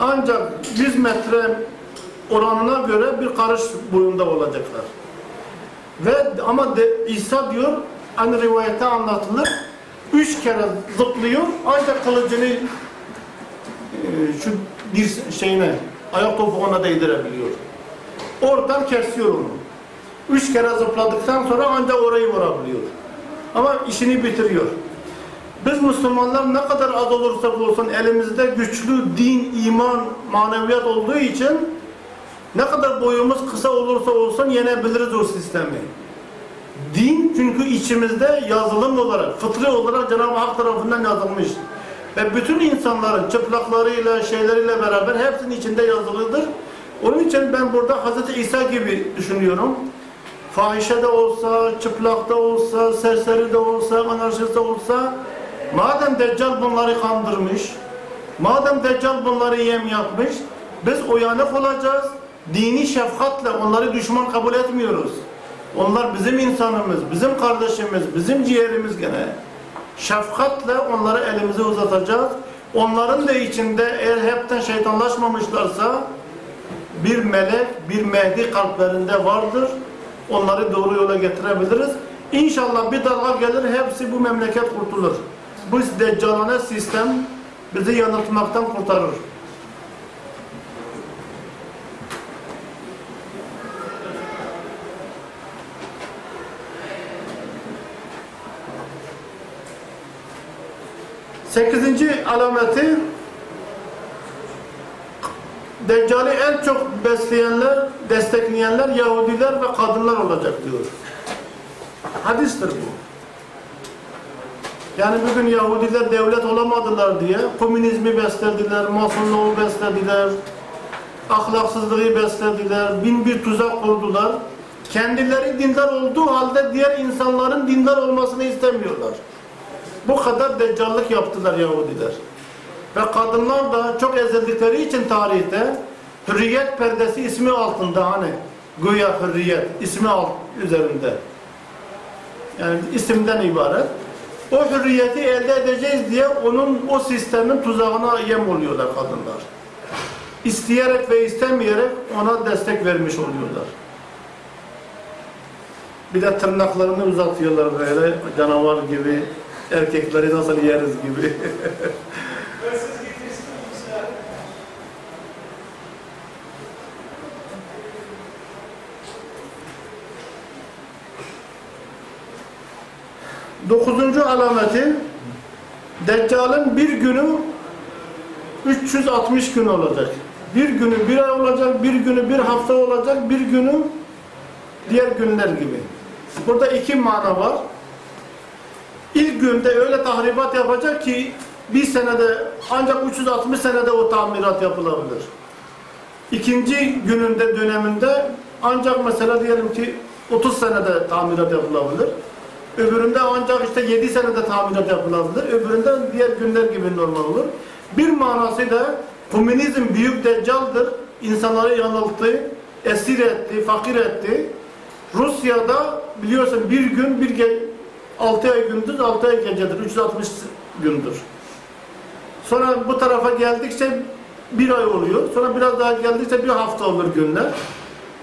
ancak yüz metre oranına göre bir karış boyunda olacaklar. Ve ama de, İsa diyor, hani rivayette anlatılır, üç kere zıplıyor ancak kılıcını e, şu bir şeyine, ayak topuğuna değdirebiliyor. Oradan kesiyor onu. Üç kere zıpladıktan sonra ancak orayı vurabiliyor. Ama işini bitiriyor. Biz Müslümanlar ne kadar az olursak olsun elimizde güçlü din, iman, maneviyat olduğu için ne kadar boyumuz kısa olursa olsun yenebiliriz o sistemi. Din çünkü içimizde yazılım olarak, fıtri olarak Cenab-ı Hak tarafından yazılmış. Ve bütün insanların çıplaklarıyla, şeyleriyle beraber hepsinin içinde yazılıdır. Onun için ben burada Hz. İsa gibi düşünüyorum. Fahişe de olsa, çıplak da olsa, serseri de olsa, anarşist de olsa, madem Deccal bunları kandırmış, madem Deccal bunları yem yapmış, biz uyanık olacağız, dini şefkatle onları düşman kabul etmiyoruz. Onlar bizim insanımız, bizim kardeşimiz, bizim ciğerimiz gene. Şefkatle onları elimize uzatacağız. Onların da içinde eğer hepten şeytanlaşmamışlarsa bir melek, bir Mehdi kalplerinde vardır. Onları doğru yola getirebiliriz. İnşallah bir dalga gelir, hepsi bu memleket kurtulur. Bu deccalane sistem bizi yanıltmaktan kurtarır. Sekizinci alameti, Deccal'i en çok besleyenler, destekleyenler Yahudiler ve kadınlar olacak diyor. Hadistir bu. Yani bugün Yahudiler devlet olamadılar diye komünizmi beslediler, masonluğu beslediler, ahlaksızlığı beslediler, bin bir tuzak kurdular. Kendileri dindar olduğu halde diğer insanların dindar olmasını istemiyorlar. Bu kadar deccallık yaptılar Yahudiler. Ve kadınlar da çok ezildikleri için tarihte hürriyet perdesi ismi altında, hani güya hürriyet ismi alt üzerinde. Yani isimden ibaret. O hürriyeti elde edeceğiz diye onun o sistemin tuzağına yem oluyorlar kadınlar. İsteyerek ve istemeyerek ona destek vermiş oluyorlar. Bir de tırnaklarını uzatıyorlar böyle canavar gibi. Erkekleri nasıl yeriz gibi. Dokuzuncu alameti, Deccal'ın bir günü üç yüz altmış gün olacak. Bir günü bir ay olacak, bir günü bir hafta olacak, bir günü diğer günler gibi. Burada iki mana var. İlk günde öyle tahribat yapacak ki bir senede, ancak üç yüz altmış senede o tamirat yapılabilir. İkinci gününde, döneminde ancak mesela diyelim ki otuz senede tamirat yapılabilir. Öbüründe ancak işte yedi senede tamirat yapılabilir. Öbüründe diğer günler gibi normal olur. Bir manası da komünizm büyük deccaldır. İnsanları yanılttı, esir etti, fakir etti. Rusya'da biliyorsun bir gün, bir gece, altı ay gündüz, altı ay gecedir, üç yüz altmış gündür. Sonra bu tarafa geldikçe bir ay oluyor, sonra biraz daha geldikçe bir hafta olur günler.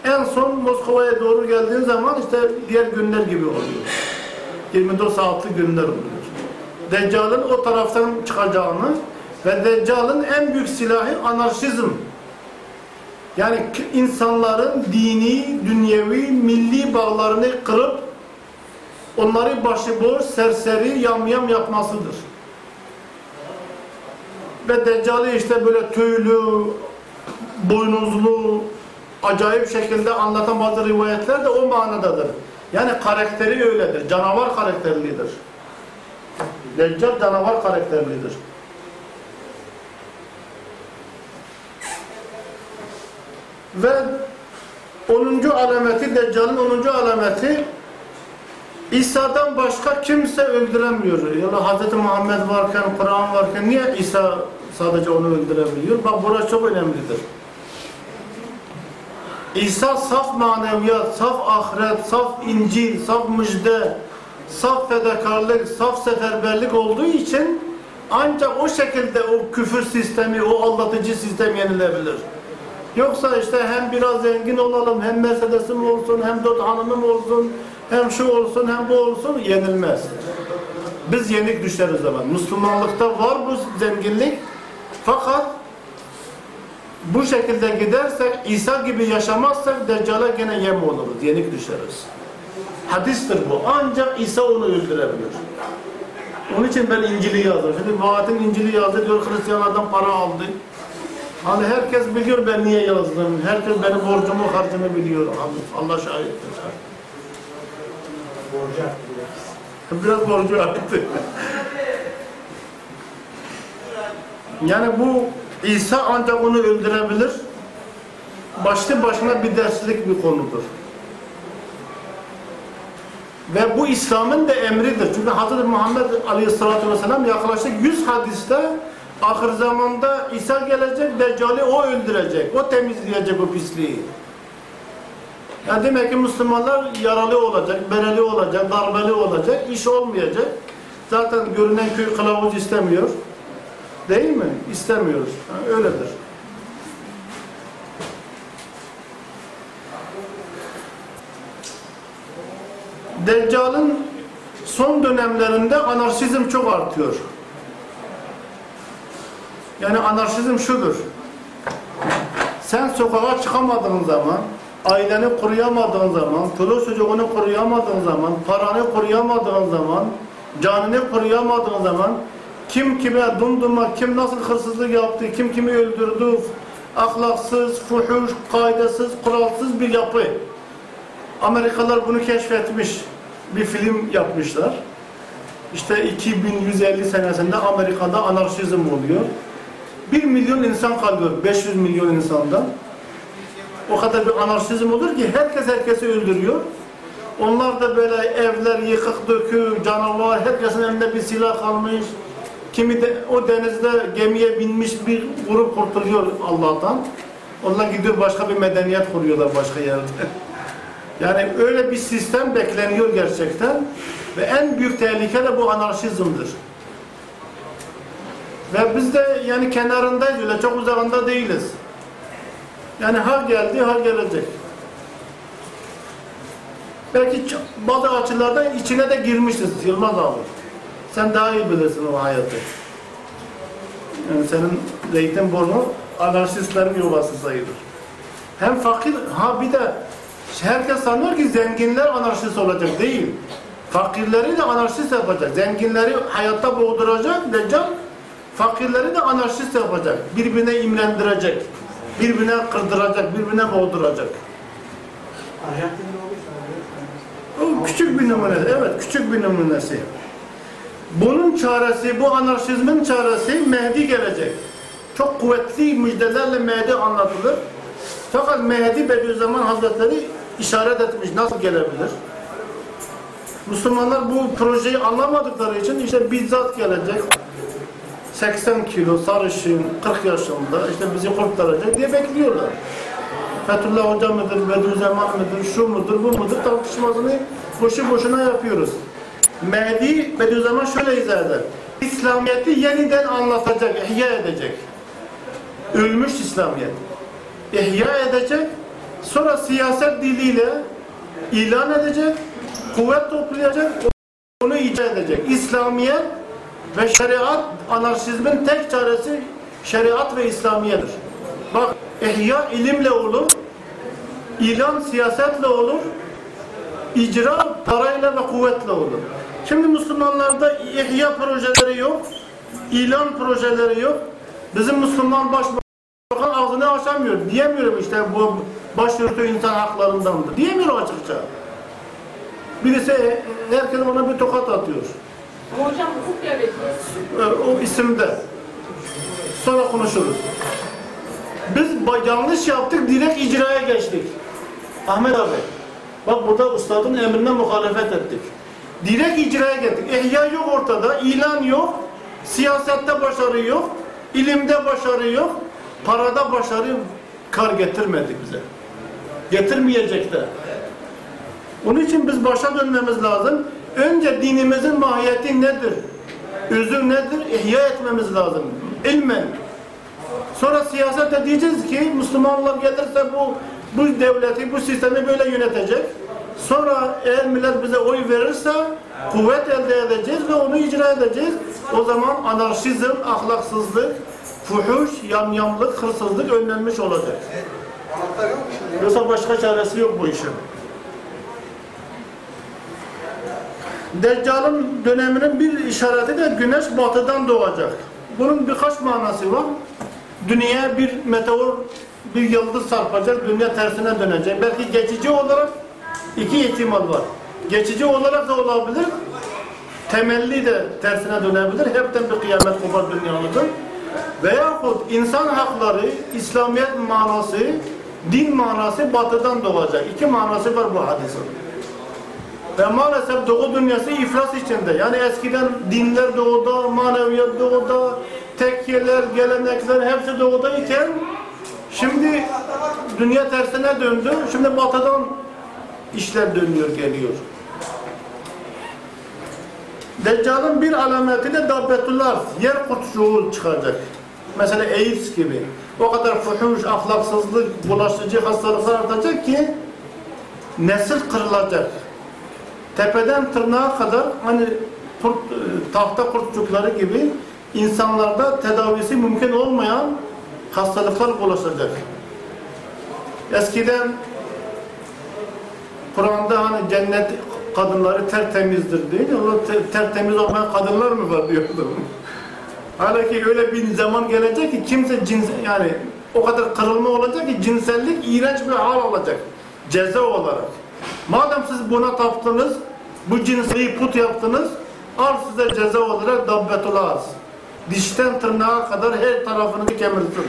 En son Moskova'ya doğru geldiğin zaman işte diğer günler gibi oluyor. yirmi dört saatli günler oluyor. Deccal'ın o taraftan çıkacağını ve Deccal'ın en büyük silahı anarşizm. Yani insanların dini, dünyevi, milli bağlarını kırıp onları başıboş, serseri, yamyam yapmasıdır. Ve Deccal'i işte böyle tüylü, boynuzlu, acayip şekilde anlatan bazı rivayetler de o manadadır. Yani karakteri öyledir, canavar karakterlidir. Deccal canavar karakterlidir. Ve onuncu alameti, Deccal'in onuncu alameti, İsa'dan başka kimse öldüremiyor. Yani Hz. Muhammed varken, Kur'an varken niye İsa sadece onu öldürebiliyor? Bak burası çok önemlidir. İsa saf maneviyat, saf ahiret, saf İncil, saf müjde, saf fedakarlık, saf seferberlik olduğu için ancak o şekilde o küfür sistemi, o aldatıcı sistem yenilebilir. Yoksa işte hem biraz zengin olalım, hem Mercedes'im olsun, hem dört hanımım olsun, hem şu olsun, hem bu olsun, yenilmez. Biz yenik düşeriz zaman. Müslümanlıkta var bu zenginlik. Fakat bu şekilde gidersek, İsa gibi yaşamazsak Deccal'a gene yem oluruz, yenik düşeriz. Hadistir bu. Ancak İsa onu öldürebilir. Onun için ben İncil'i yazdım. Şimdi Vaat'in İncil'i yazdı, diyor Hristiyanlardan para aldı. Hani herkes biliyor ben niye yazdım, herkes benim borcumu, harcımı biliyor. Allah şahittir. borcu arttı biraz. Biraz borcu arttı. Yani bu İsa ancak onu öldürebilir. Başlı başına bir derslik bir konudur. Ve bu İslam'ın da emridir. Çünkü Hazreti Muhammed Aleyhisselatü Vesselam yaklaşık yüz hadiste ahir zamanda İsa gelecek, Deccali o öldürecek, o temizleyecek o pisliği. Yani demek ki Müslümanlar yaralı olacak, bereli olacak, darbeli olacak, iş olmayacak. Zaten görünen köy kılavuz istemiyor. Değil mi? İstemiyoruz. Yani öyledir. Deccal'ın son dönemlerinde anarşizm çok artıyor. Yani anarşizm şudur. Sen sokağa çıkamadığın zaman, aileni koruyamadığın zaman, çoluk çocuğunu koruyamadığın zaman, paranı koruyamadığın zaman, canını koruyamadığın zaman, kim kime dumduma, kim nasıl hırsızlık yaptı, kim kimi öldürdü, ahlaksız, fuhuş, kaidesiz, kuralsız bir yapı. Amerikalılar bunu keşfetmiş, bir film yapmışlar. İşte iki bin yüz elli senesinde Amerika'da anarşizm oluyor. bir milyon insan kalıyor, beş yüz milyon insandan. O kadar bir anarşizm olur ki herkes herkesi öldürüyor. Onlar da böyle evler yıkık dökü, canavar, herkesin elinde bir silah kalmış. Kimi de o denizde gemiye binmiş bir grup kurtuluyor Allah'tan. Onlar gidiyor başka bir medeniyet kuruyorlar başka yerde. Yani öyle bir sistem bekleniyor gerçekten. Ve en büyük tehlike de bu anarşizmdir. Ve biz de yani kenarındayız öyle, çok uzağında değiliz. Yani ha geldi, ha gelecek. Belki bazı açılarda içine de girmişiz Yılmaz abi. Sen daha iyi bilirsin o hayatı. Yani senin Zeytinburnu anarşistlerin yuvası sayılır. Hem fakir, ha bir de herkes sanıyor ki zenginler anarşist olacak, değil. Fakirleri de anarşist yapacak. Zenginleri hayatta boğduracak, Deccal. Fakirleri de anarşist yapacak. Birbirine imlendirecek. Birbirine kırdıracak, birbirine boğduracak. O küçük bir numunesi, evet küçük bir numunesi. Bunun çaresi, bu anarşizmin çaresi Mehdi gelecek. Çok kuvvetli müjdelerle Mehdi anlatılır. Fakat Mehdi Bediüzzaman Hazretleri işaret etmiş, nasıl gelebilir? Müslümanlar bu projeyi anlamadıkları için işte bizzat gelecek. seksen kilo sarışın, kırk yaşında işte bizi kurtaracak diye bekliyorlar. Fethullah Hoca mıdır, Bediüzzaman mıdır, şu mudur, bu mudur tartışmasını boşu boşuna yapıyoruz. Mehdi Bediüzzaman şöyle izah eder. İslamiyet'i yeniden anlatacak, ihya edecek. Ölmüş İslamiyet. İhya edecek, sonra siyaset diliyle ilan edecek, kuvvet toplayacak, onu icra edecek. İslamiyet ve şeriat, anarşizmin tek çaresi şeriat ve İslamiyedir. Bak, ihya ilimle olur, ilan siyasetle olur, icra parayla ve kuvvetle olur. Şimdi Müslümanlarda ihya projeleri yok, ilan projeleri yok. Bizim Müslüman başbakan ağzını açamıyor. Diyemiyorum işte bu başörtü insan haklarındandır. Diyemiyor açıkça. Birisi, herkes ona bir tokat atıyor. Hocam hukuk devleti. O isimde. Sonra konuşuruz. Biz yanlış yaptık, direkt icraya geçtik. Ahmet abi, bak burada ustadın emrine muhalefet ettik. Direkt icraya gittik. İhya yok ortada, ilan yok, siyasette başarı yok, ilimde başarı yok, parada başarı kar getirmedi bize. Getirmeyecek de. Onun için biz başa dönmemiz lazım. Önce dinimizin mahiyeti nedir? Özü nedir? İhya etmemiz lazım. İlmen. Sonra siyasete diyeceğiz ki Müslümanlar gelirse bu bu devleti, bu sistemi böyle yönetecek. Sonra eğer millet bize oy verirse kuvvet elde edeceğiz ve onu icra edeceğiz. O zaman anarşizm, ahlaksızlık, fuhuş, yamyamlık, hırsızlık önlenmiş olacak. Yoksa başka çaresi yok bu işin. Deccal'ın döneminin bir işareti de güneş batıdan doğacak. Bunun birkaç manası var. Dünyaya bir meteor, bir yıldız sarpacak, dünya tersine dönecek. Belki geçici olarak iki ihtimal var. geçici olarak da olabilir, temelli de tersine dönebilir. Hepten bir kıyamet kopar dünyalıdır. Veyahut insan hakları, İslamiyet manası, din manası batıdan doğacak. İki manası var bu hadisin. Ve maalesef Doğu dünyası iflas içinde. Yani eskiden dinler doğuda, maneviyat doğuda, tekkeler, gelenekler hepsi doğuda iken şimdi dünya tersine döndü. Şimdi batıdan işler dönüyor, geliyor. Deccal'ın bir alameti de Dabbetullah, yer kurtuşluğu çıkacak. Mesela AIDS gibi. O kadar fuhuş, ahlaksızlık, bulaşıcı hastalıklar artacak ki nesil kırılacak. Tepeden tırnağa kadar hani kurt, tahta kurtçukları gibi insanlarda tedavisi mümkün olmayan hastalıklar bulaşacak. Eskiden Kur'an'da hani cennet kadınları tertemizdir değil mi? Tertemiz olmayan kadınlar mı var diyordum. Hala ki öyle bir zaman gelecek ki kimse cins, yani o kadar kırılma olacak ki cinsellik iğrenç bir hal olacak. Ceza olarak. Madem siz buna taptınız, bu cinsi put yaptınız, al size ceza olarak Dabbetullah. Dişten tırnağa kadar her tarafını kemirsin.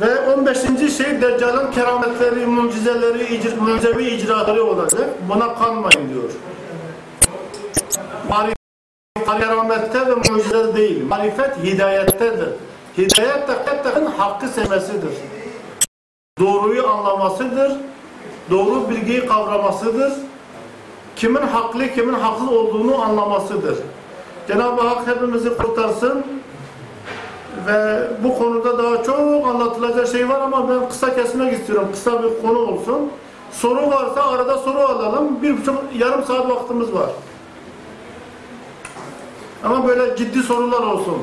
Ve on beşinci şey Deccal'ın kerametleri, mucizeleri, mucizevi icraatları olacak. Buna kanmayın diyor. Marifet keramette ve mucize değil. Marifet hidayettedir. Hidayet hakikaten hakkı sevmesidir. Doğruyu anlamasıdır. Doğru bilgiyi kavramasıdır. Kimin haklı, kimin haksız olduğunu anlamasıdır. Cenab-ı Hak hepimizi kurtarsın. Ve bu konuda daha çok anlatılacak şey var ama ben kısa kesmek istiyorum. Kısa bir konu olsun. Soru varsa arada soru alalım. Bir buçuk, yarım saat vaktimiz var. Ama böyle ciddi sorular olsun.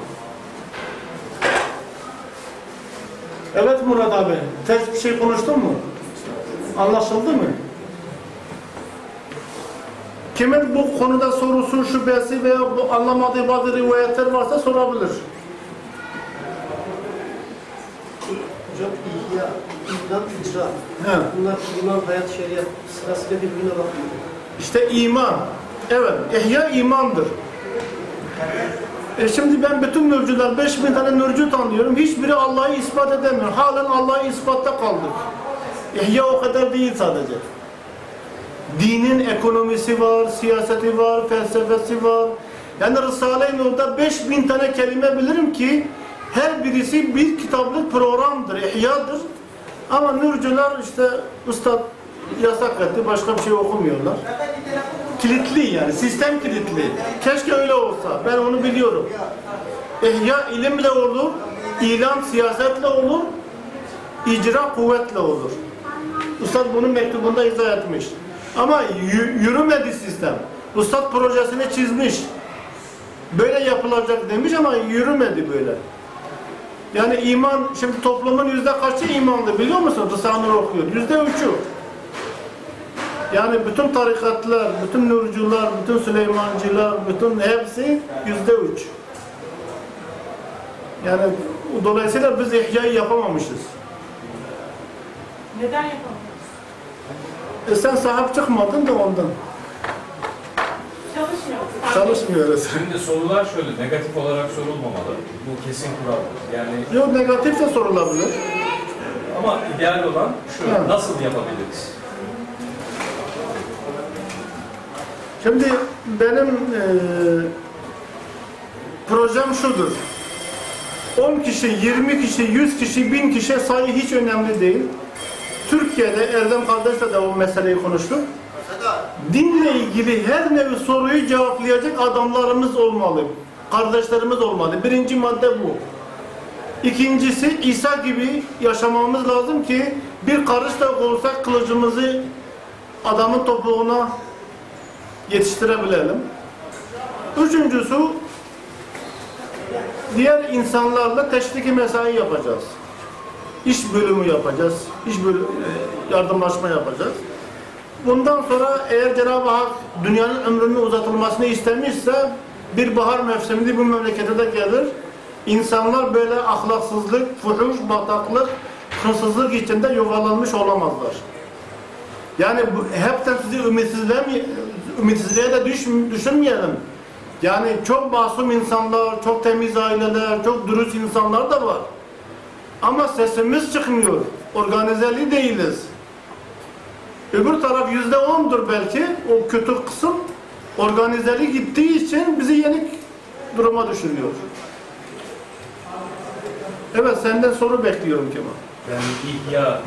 Evet Murat abi, ters bir şey konuştun mu? Anlaşıldı mı? Kimin bu konuda sorusu, şüphesi veya bu anlamadığı bazı rivayetler varsa sorabilir. Hocam ihya, iman, icra. He. Bunlar iman, hayat, şeriat sırasıyla birbirine bakıyor. İşte iman. Evet, ihya imandır. E şimdi ben bütün mürcüler, beş bin tane mürcü tanıyorum. Hiçbiri Allah'ı ispat edemiyor. Halen Allah'ı ispatta kaldık. İhya o kadar değil sadece. Dinin ekonomisi var, siyaseti var, felsefesi var. Yani Risale-i Nur'da beş bin tane kelime bilirim ki her birisi bir kitaplık programdır, ihyadır. Ama mürcüler işte ustad yasak etti, başka bir şey okumuyorlar. Kilitli yani, sistem kilitli. Keşke öyle olsa, ben onu biliyorum. İhya ilimle olur, ilan siyasetle olur, icra kuvvetle olur. Ustad bunun mektubunda izah etmiş. Ama yürümedi sistem. Ustad projesini çizmiş. Böyle yapılacak demiş ama yürümedi böyle. Yani iman, şimdi toplumun yüzde kaçı imanlı biliyor musun? Risale-i Nur okuyor. Yüzde üçü. Yani bütün tarikatlar, bütün nurcular, bütün Süleymancılar, bütün hepsi yüzde üç. Yani dolayısıyla biz ihya'yı yapamamışız. Neden yapamamışız? E sen sahip çıkmadın da ondan. Çalışmıyoruz. Çalışmıyoruz. Şimdi sorular şöyle, negatif olarak sorulmamalı. Bu kesin kural. Yani... Yok, negatif de sorulabilir. Ama ideal olan şu, ha. Nasıl yapabiliriz? Şimdi benim e, projem şudur. on kişi, yirmi kişi, yüz kişi, bin kişi sayı hiç önemli değil. Türkiye'de Erdem kardeşle de o meseleyi konuştuk. Dinle ilgili her nevi soruyu cevaplayacak adamlarımız olmalı. Kardeşlerimiz olmalı. Birinci madde bu. İkincisi İsa gibi yaşamamız lazım ki bir karış da olsa kılıcımızı adamın topuğuna yetiştirebilelim. Üçüncüsü diğer insanlarla teşviki mesai yapacağız. İş bölümü yapacağız. İş bölümü, yardımlaşma yapacağız. Bundan sonra eğer Cenab-ı Hak dünyanın ömrünün uzatılmasını istemişse bir bahar mevsiminde bu memlekete de gelir. İnsanlar böyle ahlaksızlık, fuhuş, bataklık, hırsızlık içinde yuvalanmış olamazlar. Yani bu, hepten sizi ümitsizliğe, ümitsizliğe de düş, düşünmeyelim. Yani çok masum insanlar, çok temiz aileler, çok dürüst insanlar da var. Ama sesimiz çıkmıyor. Organizeli değiliz. Öbür taraf yüzde ondur belki. O kötü kısım organizeli gittiği için bizi yenik duruma düşürüyor. Evet, senden soru bekliyorum Kemal. Yani ihya,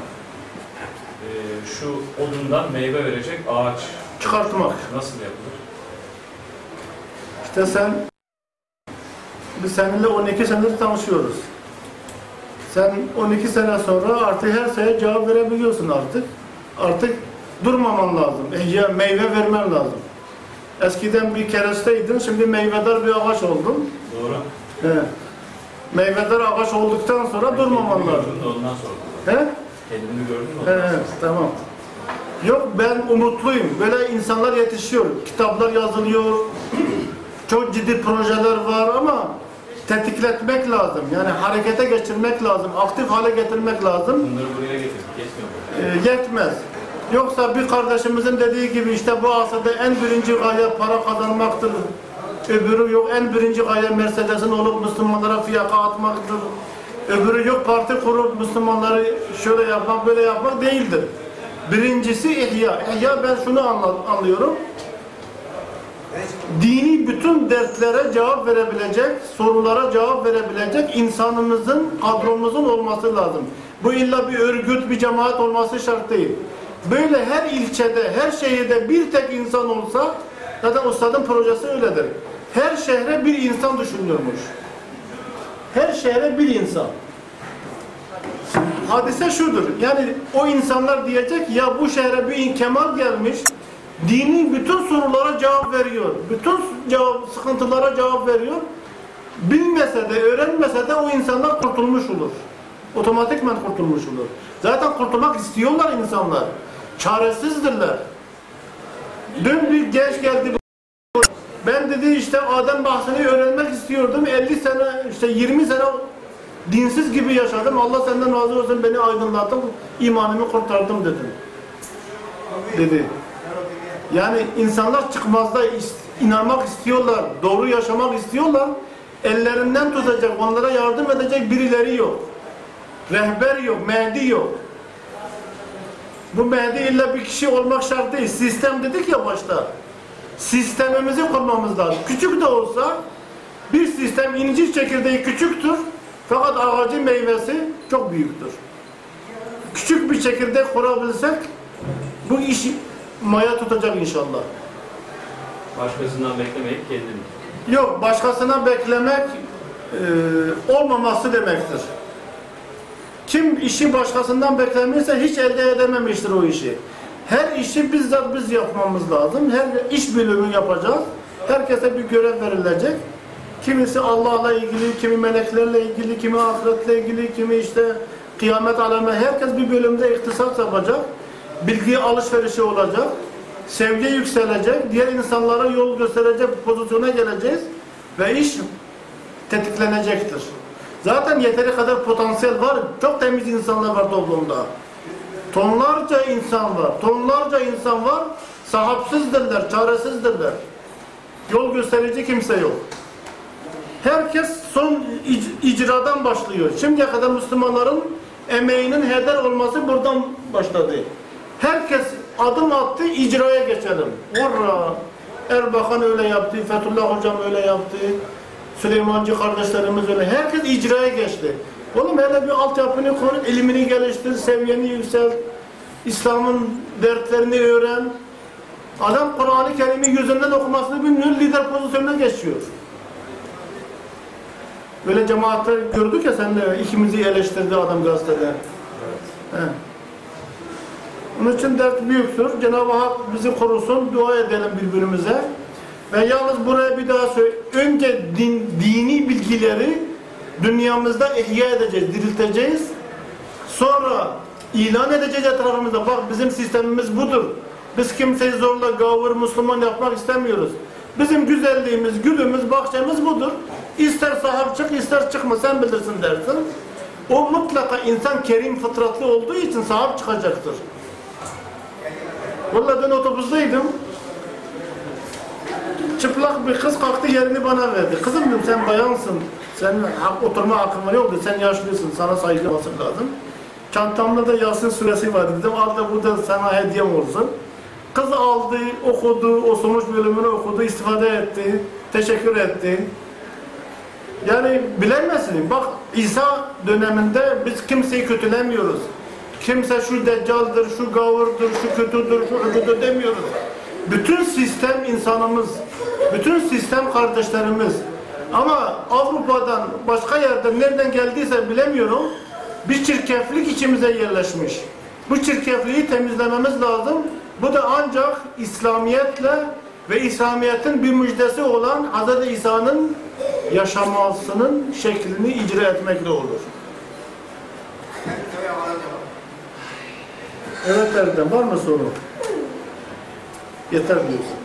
e, şu odundan meyve verecek ağaç çıkartmak nasıl yapılır? İşte sen, biz seninle on iki senedir tanışıyoruz. Sen on iki sene sonra artık her şeye cevap verebiliyorsun artık. Artık durmaman lazım. İhya, meyve vermen lazım. Eskiden bir keresteydin, şimdi meyvedar bir ağaç oldun. Doğru. He. Meyvedar ağaç olduktan sonra durmaman lazım. Ondan sonra. He? Kendini gördün mü? He, tamam. Yok, ben umutluyum. Böyle insanlar yetişiyor. Kitaplar yazılıyor. Çok ciddi projeler var ama tetikletmek lazım. Yani harekete geçirmek lazım. Aktif hale getirmek lazım. Bunları buraya getirmek yetmiyor. E, yetmez. Yoksa bir kardeşimizin dediği gibi işte bu asırda en birinci gaye para kazanmaktır. Öbürü yok en birinci gaye Mercedes'in olup Müslümanlara fiyaka atmaktır. Öbürü yok parti kurup Müslümanları şöyle yapmak böyle yapmak değildir. Birincisi ihya. İhya, ben şunu anlıyorum. Dini bütün dertlere cevap verebilecek, sorulara cevap verebilecek insanımızın, kadromuzun olması lazım. Bu illa bir örgüt, bir cemaat olması şart değil. Böyle her ilçede, her şehirde bir tek insan olsa, zaten ustadın projesi öyledir. Her şehre bir insan düşünülmüş. Her şehre bir insan. Hadise şudur, yani o insanlar diyecek, ya bu şehre bir Kemal gelmiş, dini bütün sorulara cevap veriyor, bütün cevap, sıkıntılara cevap veriyor. Bilmese de, öğrenmese de o insanlar kurtulmuş olur. Otomatikman kurtulmuş olur. Zaten kurtulmak istiyorlar insanlar. Çaresizdirler. Dün bir genç geldi. Ben dedi işte Adem bahsini öğrenmek istiyordum. elli sene, işte yirmi sene dinsiz gibi yaşadım. Allah senden razı olsun, beni aydınlattın, imanımı kurtardım dedim. Dedi. Yani insanlar çıkmazda inanmak istiyorlar, doğru yaşamak istiyorlar. Ellerinden tutacak, onlara yardım edecek birileri yok. Rehber yok, Mehdi yok. Bu Mehdi illa bir kişi olmak şart değil. Sistem dedik ya başta. Sistemimizi kurmamız lazım. Küçük de olsa bir sistem, incir çekirdeği küçüktür. Fakat ağacın meyvesi çok büyüktür. Küçük bir çekirdek kurabilsek bu işi maya tutacak inşallah. Başkasından beklemek kendini. Yok, başkasına beklemek e, olmaması demektir. Kim işi başkasından beklemişse hiç elde edememiştir o işi. Her işi bizzat biz yapmamız lazım. Her iş bölümü yapacağız. Herkese bir görev verilecek. Kimisi Allah'la ilgili, kimi meleklerle ilgili, kimi ahiretle ilgili, kimi işte kıyamet aleme. Herkes bir bölümde ihtisas yapacak. Bilgi alışverişi olacak. Sevgi yükselecek. Diğer insanlara yol gösterecek pozisyona geleceğiz. Ve iş tetiklenecektir. Zaten yeteri kadar potansiyel var. Çok temiz insanlar var toplumda. Tonlarca insan var. Tonlarca insan var. Sahapsızdirler, çaresizdirler. Yol gösterici kimse yok. Herkes son icradan başlıyor. Şimdiye kadar Müslümanların emeğinin heder olması buradan başladı. Herkes adım attı, icraya geçelim. Hurra! Erbakan öyle yaptı, Fethullah hocam öyle yaptı. Süleymancı kardeşlerimiz öyle. Herkes icraya geçti. Oğlum hele bir altyapını koy, ilimini geliştir, seviyeni yüksel, İslam'ın dertlerini öğren. Adam Kur'an-ı Kerim'i yüzünden okumasını bilmiyor, lider pozisyonuna geçiyor. Böyle cemaatler gördük ya, sen de ikimizi eleştirdi adam gazetede. Evet. Onun için dert büyüktür. Cenab-ı Hak bizi korusun, dua edelim birbirimize. Ve yalnız buraya bir daha söyle, önce din, dini bilgileri dünyamızda ihya edeceğiz, dirilteceğiz. Sonra ilan edeceğiz etrafımızda. Bak bizim sistemimiz budur. Biz kimseyi zorla gavur, Müslüman yapmak istemiyoruz. Bizim güzelliğimiz, gülümüz, bahçemiz budur. İster sahip çık, ister çıkma, sen bilirsin dersin. O mutlaka insan kerim fıtratlı olduğu için sahip çıkacaktır. Vallahi ben otobüsteydim. Çıplak bir kız kalktı, yerini bana verdi. Kızım dedim, sen bayansın. Senin oturma hakkın var, yok. Sen yaşlısın, sana saygı olması lazım. Çantamda da Yasin suresi vardı. Dedim, al da burada sana hediyem olsun. Kız aldı, okudu, o sonuç bölümünü okudu, istifade etti, teşekkür etti. Yani bilemezsin. Bak, İsa döneminde biz kimseyi kötülemiyoruz. Kimse şu deccaldır, şu gavurdur, şu kötüdür, şu ucudur demiyoruz. Bütün sistem insanımız, bütün sistem kardeşlerimiz. Ama Avrupa'dan, başka yerden, nereden geldiyse bilemiyorum, bir çirkeflik içimize yerleşmiş. Bu çirkefliği temizlememiz lazım. Bu da ancak İslamiyet'le ve İslamiyet'in bir müjdesi olan Hz. İsa'nın yaşamasının şeklini icra etmekle olur. Evet Erdem, var mı soru? Yeter diyorsun.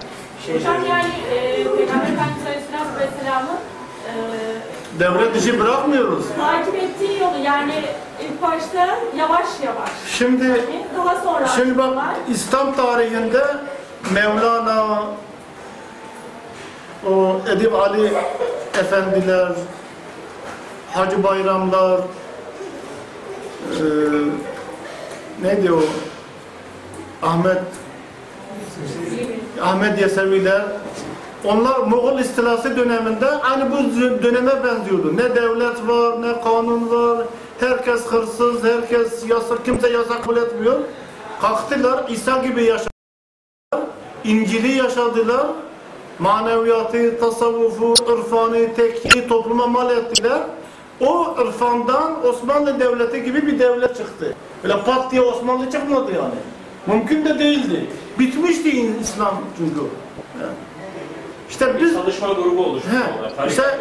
Hocam yani Peygamber Efendimiz Aleyhisselam Vesselam'ın e, devre dışı bırakmıyoruz. Takip ettiği yolu yani ilk başta yavaş yavaş. Şimdi yani daha sonra şimdi bak var. İslam tarihinde Mevlana, o Edip Ali efendiler, Hacı Bayramlar, e, ne diyor Ahmet Ahmed Yeseviler, onlar Moğol istilası döneminde aynı bu döneme benziyordu. Ne devlet var, ne kanun var, herkes hırsız, herkes yasak, kimse yasak kabul etmiyor. Kalktılar, İsa gibi yaşadılar, İncil'i yaşadılar, maneviyatı, tasavvufu, irfanı, tekhi topluma mal ettiler. O irfandan Osmanlı Devleti gibi bir devlet çıktı. Böyle pat diye Osmanlı çıkmadı yani. Mümkün de değildi. Bitmişti İslam çünkü. İşte biz... Çalışma grubu oluşturuyorlar. İşte,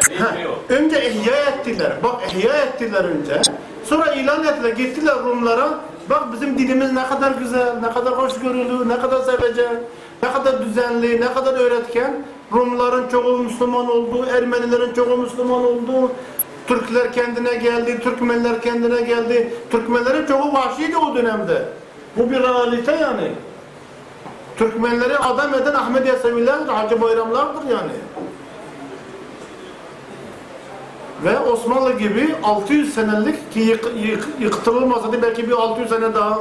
önce ihya ettiler. Bak ihya ettiler önce. Sonra ilan ettiler. Gittiler Rumlara. Bak bizim dinimiz ne kadar güzel, ne kadar hoşgörülü, ne kadar sevecek, ne kadar düzenli, ne kadar öğretken. Rumların çoğu Müslüman oldu, Ermenilerin çoğu Müslüman oldu. Türkler kendine geldi, Türkmenler kendine geldi. Türkmenlerin çoğu vahşiydi o dönemde. Bu bir realite yani. Türkmenleri adam eden Ahmed Yesevilerdir, Hacı Bayramlardır yani. Ve Osmanlı gibi altı yüz senelik ki yık, yık, yıktırılmasaydı belki bir altı yüz sene daha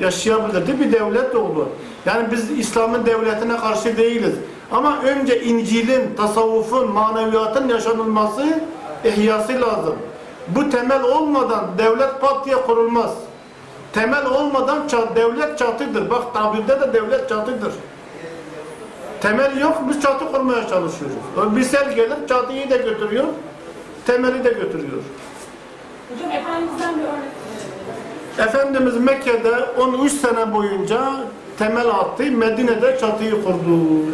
yaşayabilirdi bir devlet oldu. Yani biz İslam'ın devletine karşı değiliz. Ama önce İncil'in, tasavvufun, maneviyatın yaşanılması, ihyası lazım. Bu temel olmadan devlet pat diye kurulmaz. Temel olmadan çat, devlet çatıdır. Bak tabirde de devlet çatıdır. Temel yok, biz çatı kurmaya çalışıyoruz. Bir sel gelip çatıyı da götürüyor, temeli de götürüyor. Hocam Efendimiz'den bir örnek. Efendimiz Mekke'de on üç sene boyunca temel attı, Medine'de çatıyı kurdu.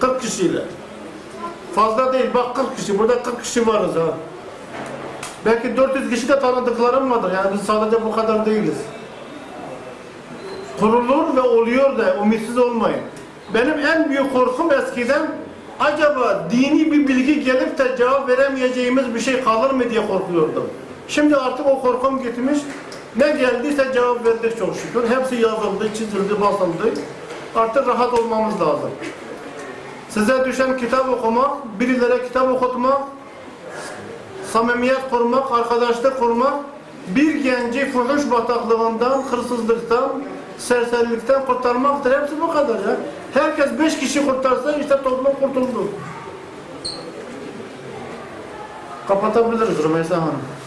kırk kişiyle. Fazla değil, bak kırk kişi, burada kırk kişi varız ha. Belki dört yüz kişi de tanıdıklarım vardır. Yani biz sadece bu kadar değiliz. Kurulur ve oluyor da ümitsiz olmayın. Benim en büyük korkum eskiden acaba dini bir bilgi gelip de cevap veremeyeceğimiz bir şey kalır mı diye korkuyordum. Şimdi artık o korkum gitmiş. Ne geldiyse cevap verdik çok şükür. Hepsi yazıldı, çizildi, basıldı. Artık rahat olmamız lazım. Size düşen kitap okumak, birilere kitap okutmak, samimiyet kurmak, arkadaşlık kurmak, bir genci fuhuş bataklığından, hırsızlıktan, serserilikten kurtarmaktır. Hepsi bu kadar ya. Herkes beş kişi kurtarsa işte toplum kurtuldu. Kapatabiliriz Rümeysa Hanım.